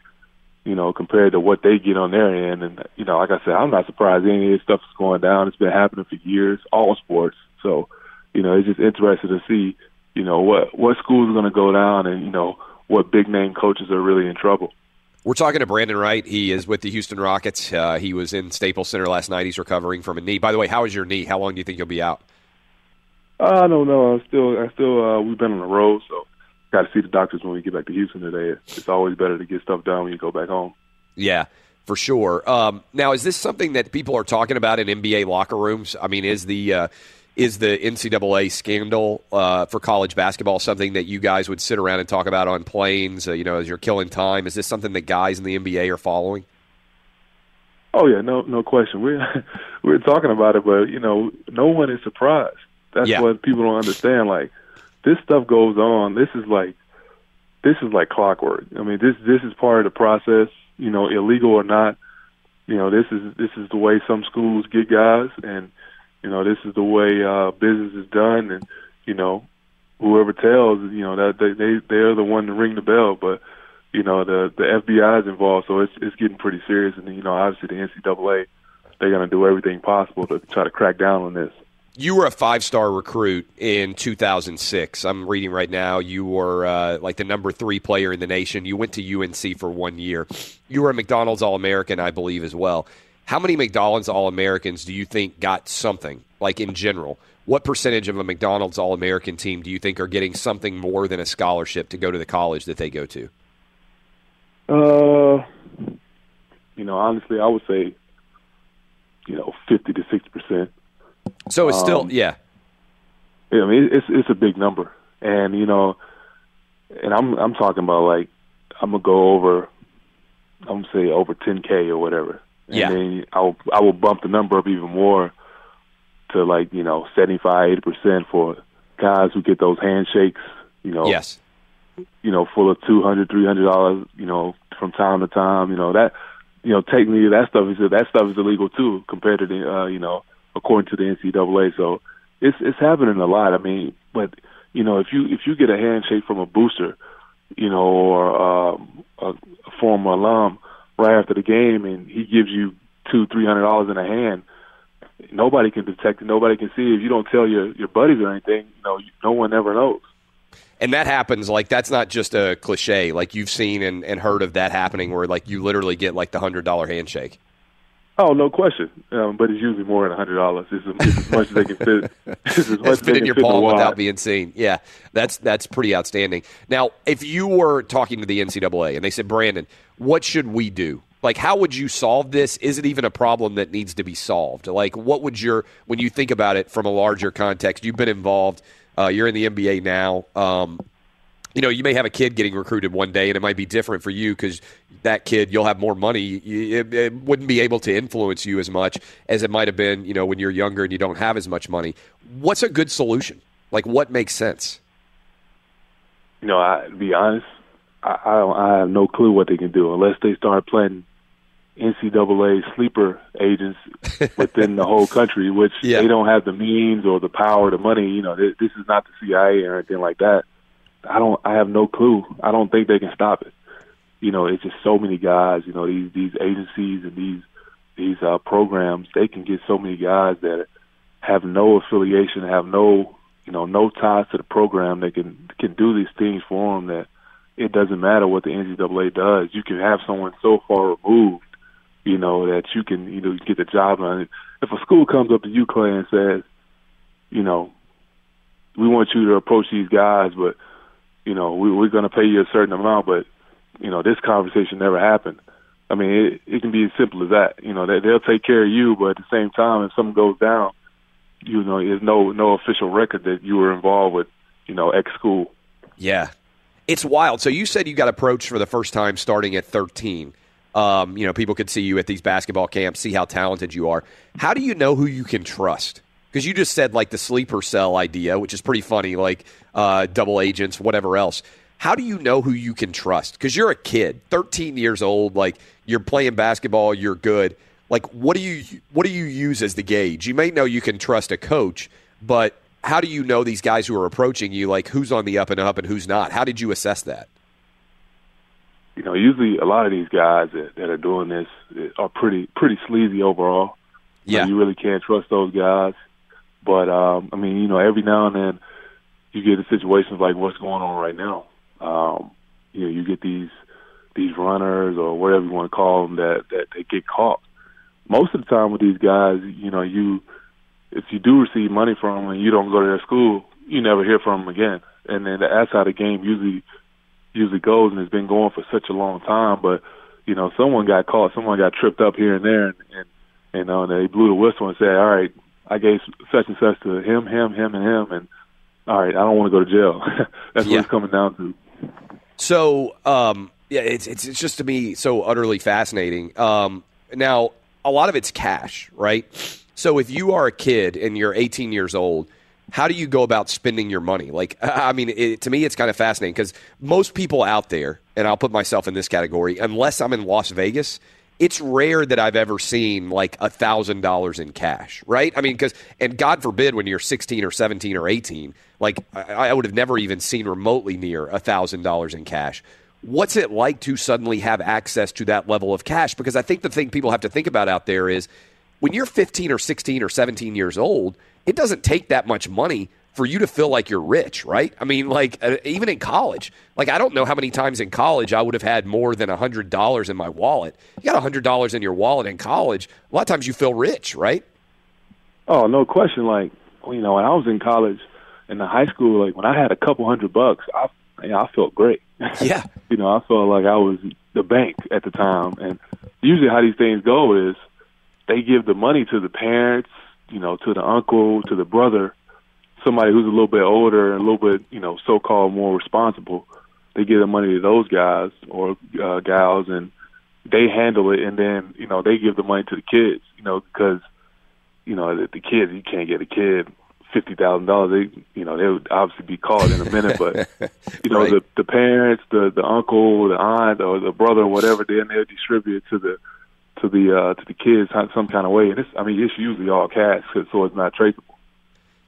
You know, compared to what they get on their end. And you know, like I said, I'm not surprised any of this stuff is going down. It's been happening for years, all sports. So, you know, it's just interesting to see, you know, what what schools are going to go down, and you know, what big-name coaches are really in trouble. We're talking to Brandon Wright. He is with the Houston Rockets. Uh, he was in Staples Center last night. He's recovering from a knee. By the way, how is your knee? How long do you think you'll be out? I don't know. I'm still, I still. Uh, we've been on the road, so got to see the doctors when we get back to Houston today. It's always better to get stuff done when you go back home. Yeah, for sure. Um, now, is this something that people are talking about in N B A locker rooms? I mean, is the uh, – Is the N C double A scandal uh, for college basketball something that you guys would sit around and talk about on planes, uh, you know, as you're killing time? Is this something that guys in the N B A are following? Oh, yeah, no no question. We're, we're talking about it, but, you know, no one is surprised. That's yeah. what people don't understand. Like, this stuff goes on. This is like this is like clockwork. I mean, this this is part of the process, you know, illegal or not. You know, this is this is the way some schools get guys, and you know, this is the way uh, business is done. And you know, whoever tells, you know, that they they they're the one to ring the bell. But you know, the the F B I is involved, so it's it's getting pretty serious. And you know, obviously the N C double A, they're going to do everything possible to try to crack down on this. You were a five-star recruit in two thousand six. I'm reading right now. You were uh, like the number three player in the nation. You went to U N C for one year. You were a McDonald's All-American, I believe, as well. How many McDonald's All-Americans do you think got something, like in general? What percentage of a McDonald's All-American team do you think are getting something more than a scholarship to go to the college that they go to? Uh, you know, honestly, I would say, you know, fifty to sixty percent. So it's still, um, yeah. yeah. I mean, it's it's a big number, and you know, and I'm I'm talking about like I'm gonna go over, I'm gonna say over ten K or whatever, and yeah. then I'll I will bump the number up even more to like you know seventy-five, eighty percent for guys who get those handshakes, you know, yes, you know, full of two hundred, three hundred dollars, you know, from time to time, you know that, you know, technically that stuff is that stuff is illegal too compared to the uh, you know. according to the N C double A, so it's it's happening a lot. I mean, but you know, if you if you get a handshake from a booster, you know, or um, a, a former alum right after the game, and he gives you two three hundred dollars in a hand, nobody can detect it. Nobody can see it. If you don't tell your your buddies or anything, you know, you, no one ever knows. And that happens, like, that's not just a cliche. Like, you've seen and, and heard of that happening, where like you literally get like the hundred dollar handshake. Oh, no question. Um, but it's usually more than one hundred dollars. It's, it's as much as they can fit. It's as much it's as they fit in your palm in without being seen. Yeah, that's that's pretty outstanding. Now, if you were talking to the N C double A and they said, Brandon, what should we do? Like, how would you solve this? Is it even a problem that needs to be solved? Like, what would your – when you think about it from a larger context, you've been involved. Uh, you're in the N B A now. Um You know, you may have a kid getting recruited one day, and it might be different for you because that kid, you'll have more money. It, it wouldn't be able to influence you as much as it might have been, you know, when you're younger and you don't have as much money. What's a good solution? Like, what makes sense? You know, I, to be honest, I, I, don't, I have no clue what they can do unless they start planting N C double A sleeper agents within the whole country, which yeah. they don't have the means or the power, the money. You know, this, this is not the C I A or anything like that. I don't. I have no clue. I don't think they can stop it. You know, it's just so many guys. You know, these these agencies and these these uh, programs. They can get so many guys that have no affiliation, have no you know no ties to the program. They can can do these things for them. That it doesn't matter what the N C double A does. You can have someone so far removed, you know, that you can you know get the job done. If a school comes up to you, Clay, and says, you know, we want you to approach these guys, but you know, we, we're going to pay you a certain amount, but, you know, this conversation never happened. I mean, it, it can be as simple as that. You know, they, they'll take care of you, but at the same time, if something goes down, you know, there's no no official record that you were involved with, you know, X school. Yeah. It's wild. So you said you got approached for the first time starting at thirteen. Um, you know, people could see you at these basketball camps, see how talented you are. How do you know who you can trust? Because you just said, like, the sleeper cell idea, which is pretty funny, like uh, double agents, whatever else. How do you know who you can trust? Because you're a kid, thirteen years old, like, you're playing basketball, you're good. Like, what do you what do you use as the gauge? You may know you can trust a coach, but how do you know these guys who are approaching you, like, who's on the up and up and who's not? How did you assess that? You know, usually a lot of these guys that, that are doing this are pretty pretty sleazy overall. Yeah. So you really can't trust those guys. But, um, I mean, you know, every now and then you get in situations like what's going on right now. Um, you know, you get these these runners or whatever you want to call them that, that they get caught. Most of the time with these guys, you know, you if you do receive money from them and you don't go to their school, you never hear from them again. And then that's how the game usually usually goes, and it's been going for such a long time. But, you know, someone got caught. Someone got tripped up here and there, and, and you know, and they blew the whistle and said, all right, I gave such and such to him, him, him, and him, and all right, I don't want to go to jail. That's yeah. what it's coming down to. So, um, yeah, it's, it's it's just to me so utterly fascinating. Um, now, a lot of it's cash, right? So if you are a kid and you're eighteen years old how do you go about spending your money? Like, I mean, it, to me, it's kind of fascinating because most people out there, and I'll put myself in this category, unless I'm in Las Vegas, it's rare that I've ever seen like one thousand dollars in cash, right? I mean, because, and God forbid when you're sixteen or seventeen or eighteen, like I, I would have never even seen remotely near one thousand dollars in cash. What's it like to suddenly have access to that level of cash? Because I think the thing people have to think about out there is when you're fifteen or sixteen or seventeen years old, it doesn't take that much money for you to feel like you're rich, right? I mean, like, uh, even in college. Like, I don't know how many times in college I would have had more than one hundred dollars in my wallet. You got one hundred dollars in your wallet in college, a lot of times you feel rich, right? Oh, no question. Like, you know, when I was in college and in high school, like, when I had a couple hundred bucks, I, you know, I felt great. Yeah. You know, I felt like I was the bank at the time. And usually how these things go is they give the money to the parents, you know, to the uncle, to the brother, somebody who's a little bit older and a little bit, you know, so-called more responsible. They give the money to those guys or uh, gals, and they handle it, and then, you know, they give the money to the kids, you know, because, you know, the, the kids, you can't get a kid fifty thousand dollars. They, you know, they would obviously be caught in a minute, but, you know, right. the, the parents, the, the uncle, the aunt, or the brother, whatever, then they'll distribute it to the to the uh, to the kids some kind of way. And it's, I mean, it's usually all cash, so it's not traceable.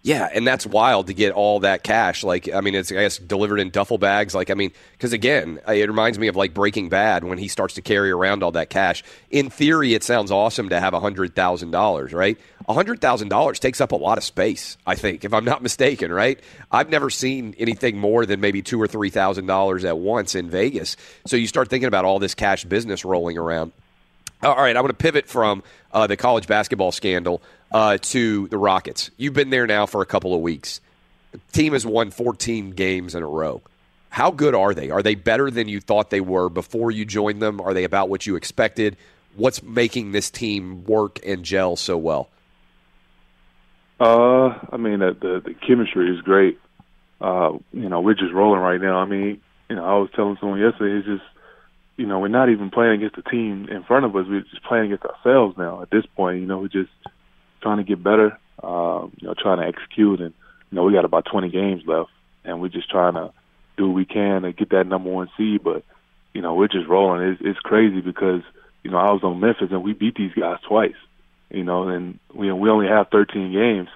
Yeah, and that's wild to get all that cash. Like, I mean, it's, I guess, delivered in duffel bags. Like, I mean, because, again, it reminds me of, like, Breaking Bad when he starts to carry around all that cash. In theory, it sounds awesome to have one hundred thousand dollars, right? one hundred thousand dollars takes up a lot of space, I think, if I'm not mistaken, right? I've never seen anything more than maybe two thousand dollars or three thousand dollars at once in Vegas. So you start thinking about all this cash business rolling around. All right, I want to pivot from uh, the college basketball scandal uh, to the Rockets. You've been there now for a couple of weeks. The team has won fourteen games in a row. How good are they? Are they better than you thought they were before you joined them? Are they about what you expected? What's making this team work and gel so well? Uh, I mean, the, the, the chemistry is great. Uh, you know, we're just rolling right now. I mean, you know, I was telling someone yesterday, it's just, you know, we're not even playing against the team in front of us. We're just playing against ourselves now at this point. You know, we're just trying to get better, uh, you know, trying to execute. And, you know, we got about twenty games left, and we're just trying to do what we can to get that number one seed. But, you know, we're just rolling. It's, it's crazy because, you know, I was on Memphis, and we beat these guys twice, you know, and we, we only have thirteen games.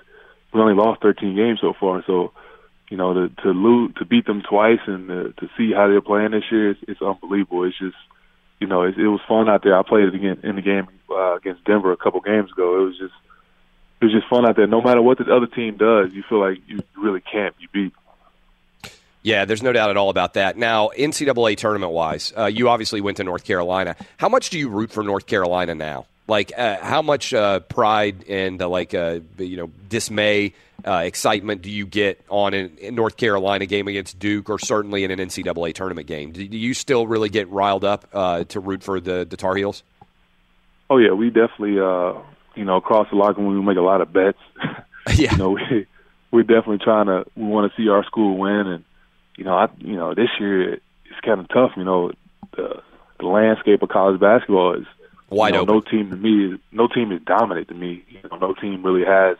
We only lost thirteen games so far. So, you know, to to, lose, to beat them twice and to, to see how they're playing this year, it's, it's unbelievable. It's just, you know, it, it was fun out there. I played it again in the game uh, against Denver a couple games ago. It was just, it was just fun out there. No matter what the other team does, you feel like you really can't be beat. Yeah, there's no doubt at all about that. Now, N C double A tournament-wise, uh, you obviously went to North Carolina. How much do you root for North Carolina now? Like, uh, how much uh, pride and, uh, like, uh, you know, dismay, uh, excitement do you get on a North Carolina game against Duke or certainly in an N C double A tournament game? Do you still really get riled up uh, to root for the, the Tar Heels? Oh, yeah, we definitely, uh, you know, across the locker room, we make a lot of bets. Yeah. You know, we, we're definitely trying to – we want to see our school win. And, you know, I, you know, this year it's kind of tough. You know, the, the landscape of college basketball is – Wide you know, open. No team to me, no team is dominant to me. You know, no team really has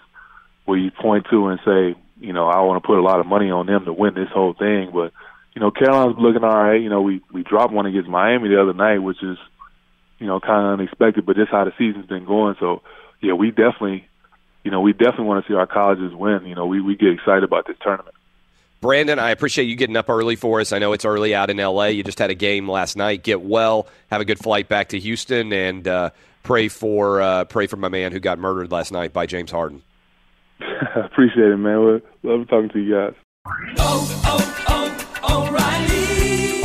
where you point to and say, you know, I want to put a lot of money on them to win this whole thing. But you know, Carolina's looking all right. You know, we we dropped one against Miami the other night, which is you know kind of unexpected, but that's how the season's been going. So yeah, we definitely, you know, we definitely want to see our colleges win. You know, we we get excited about this tournament. Brandon, I appreciate you getting up early for us. I know it's early out in L A. You just had a game last night. Get well, have a good flight back to Houston, and uh, pray for uh, pray for my man who got murdered last night by James Harden. I appreciate it, man. Love talking to you guys. Oh, oh, oh, O'Reilly.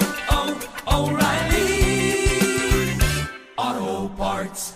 oh, oh, O'Reilly Auto Parts.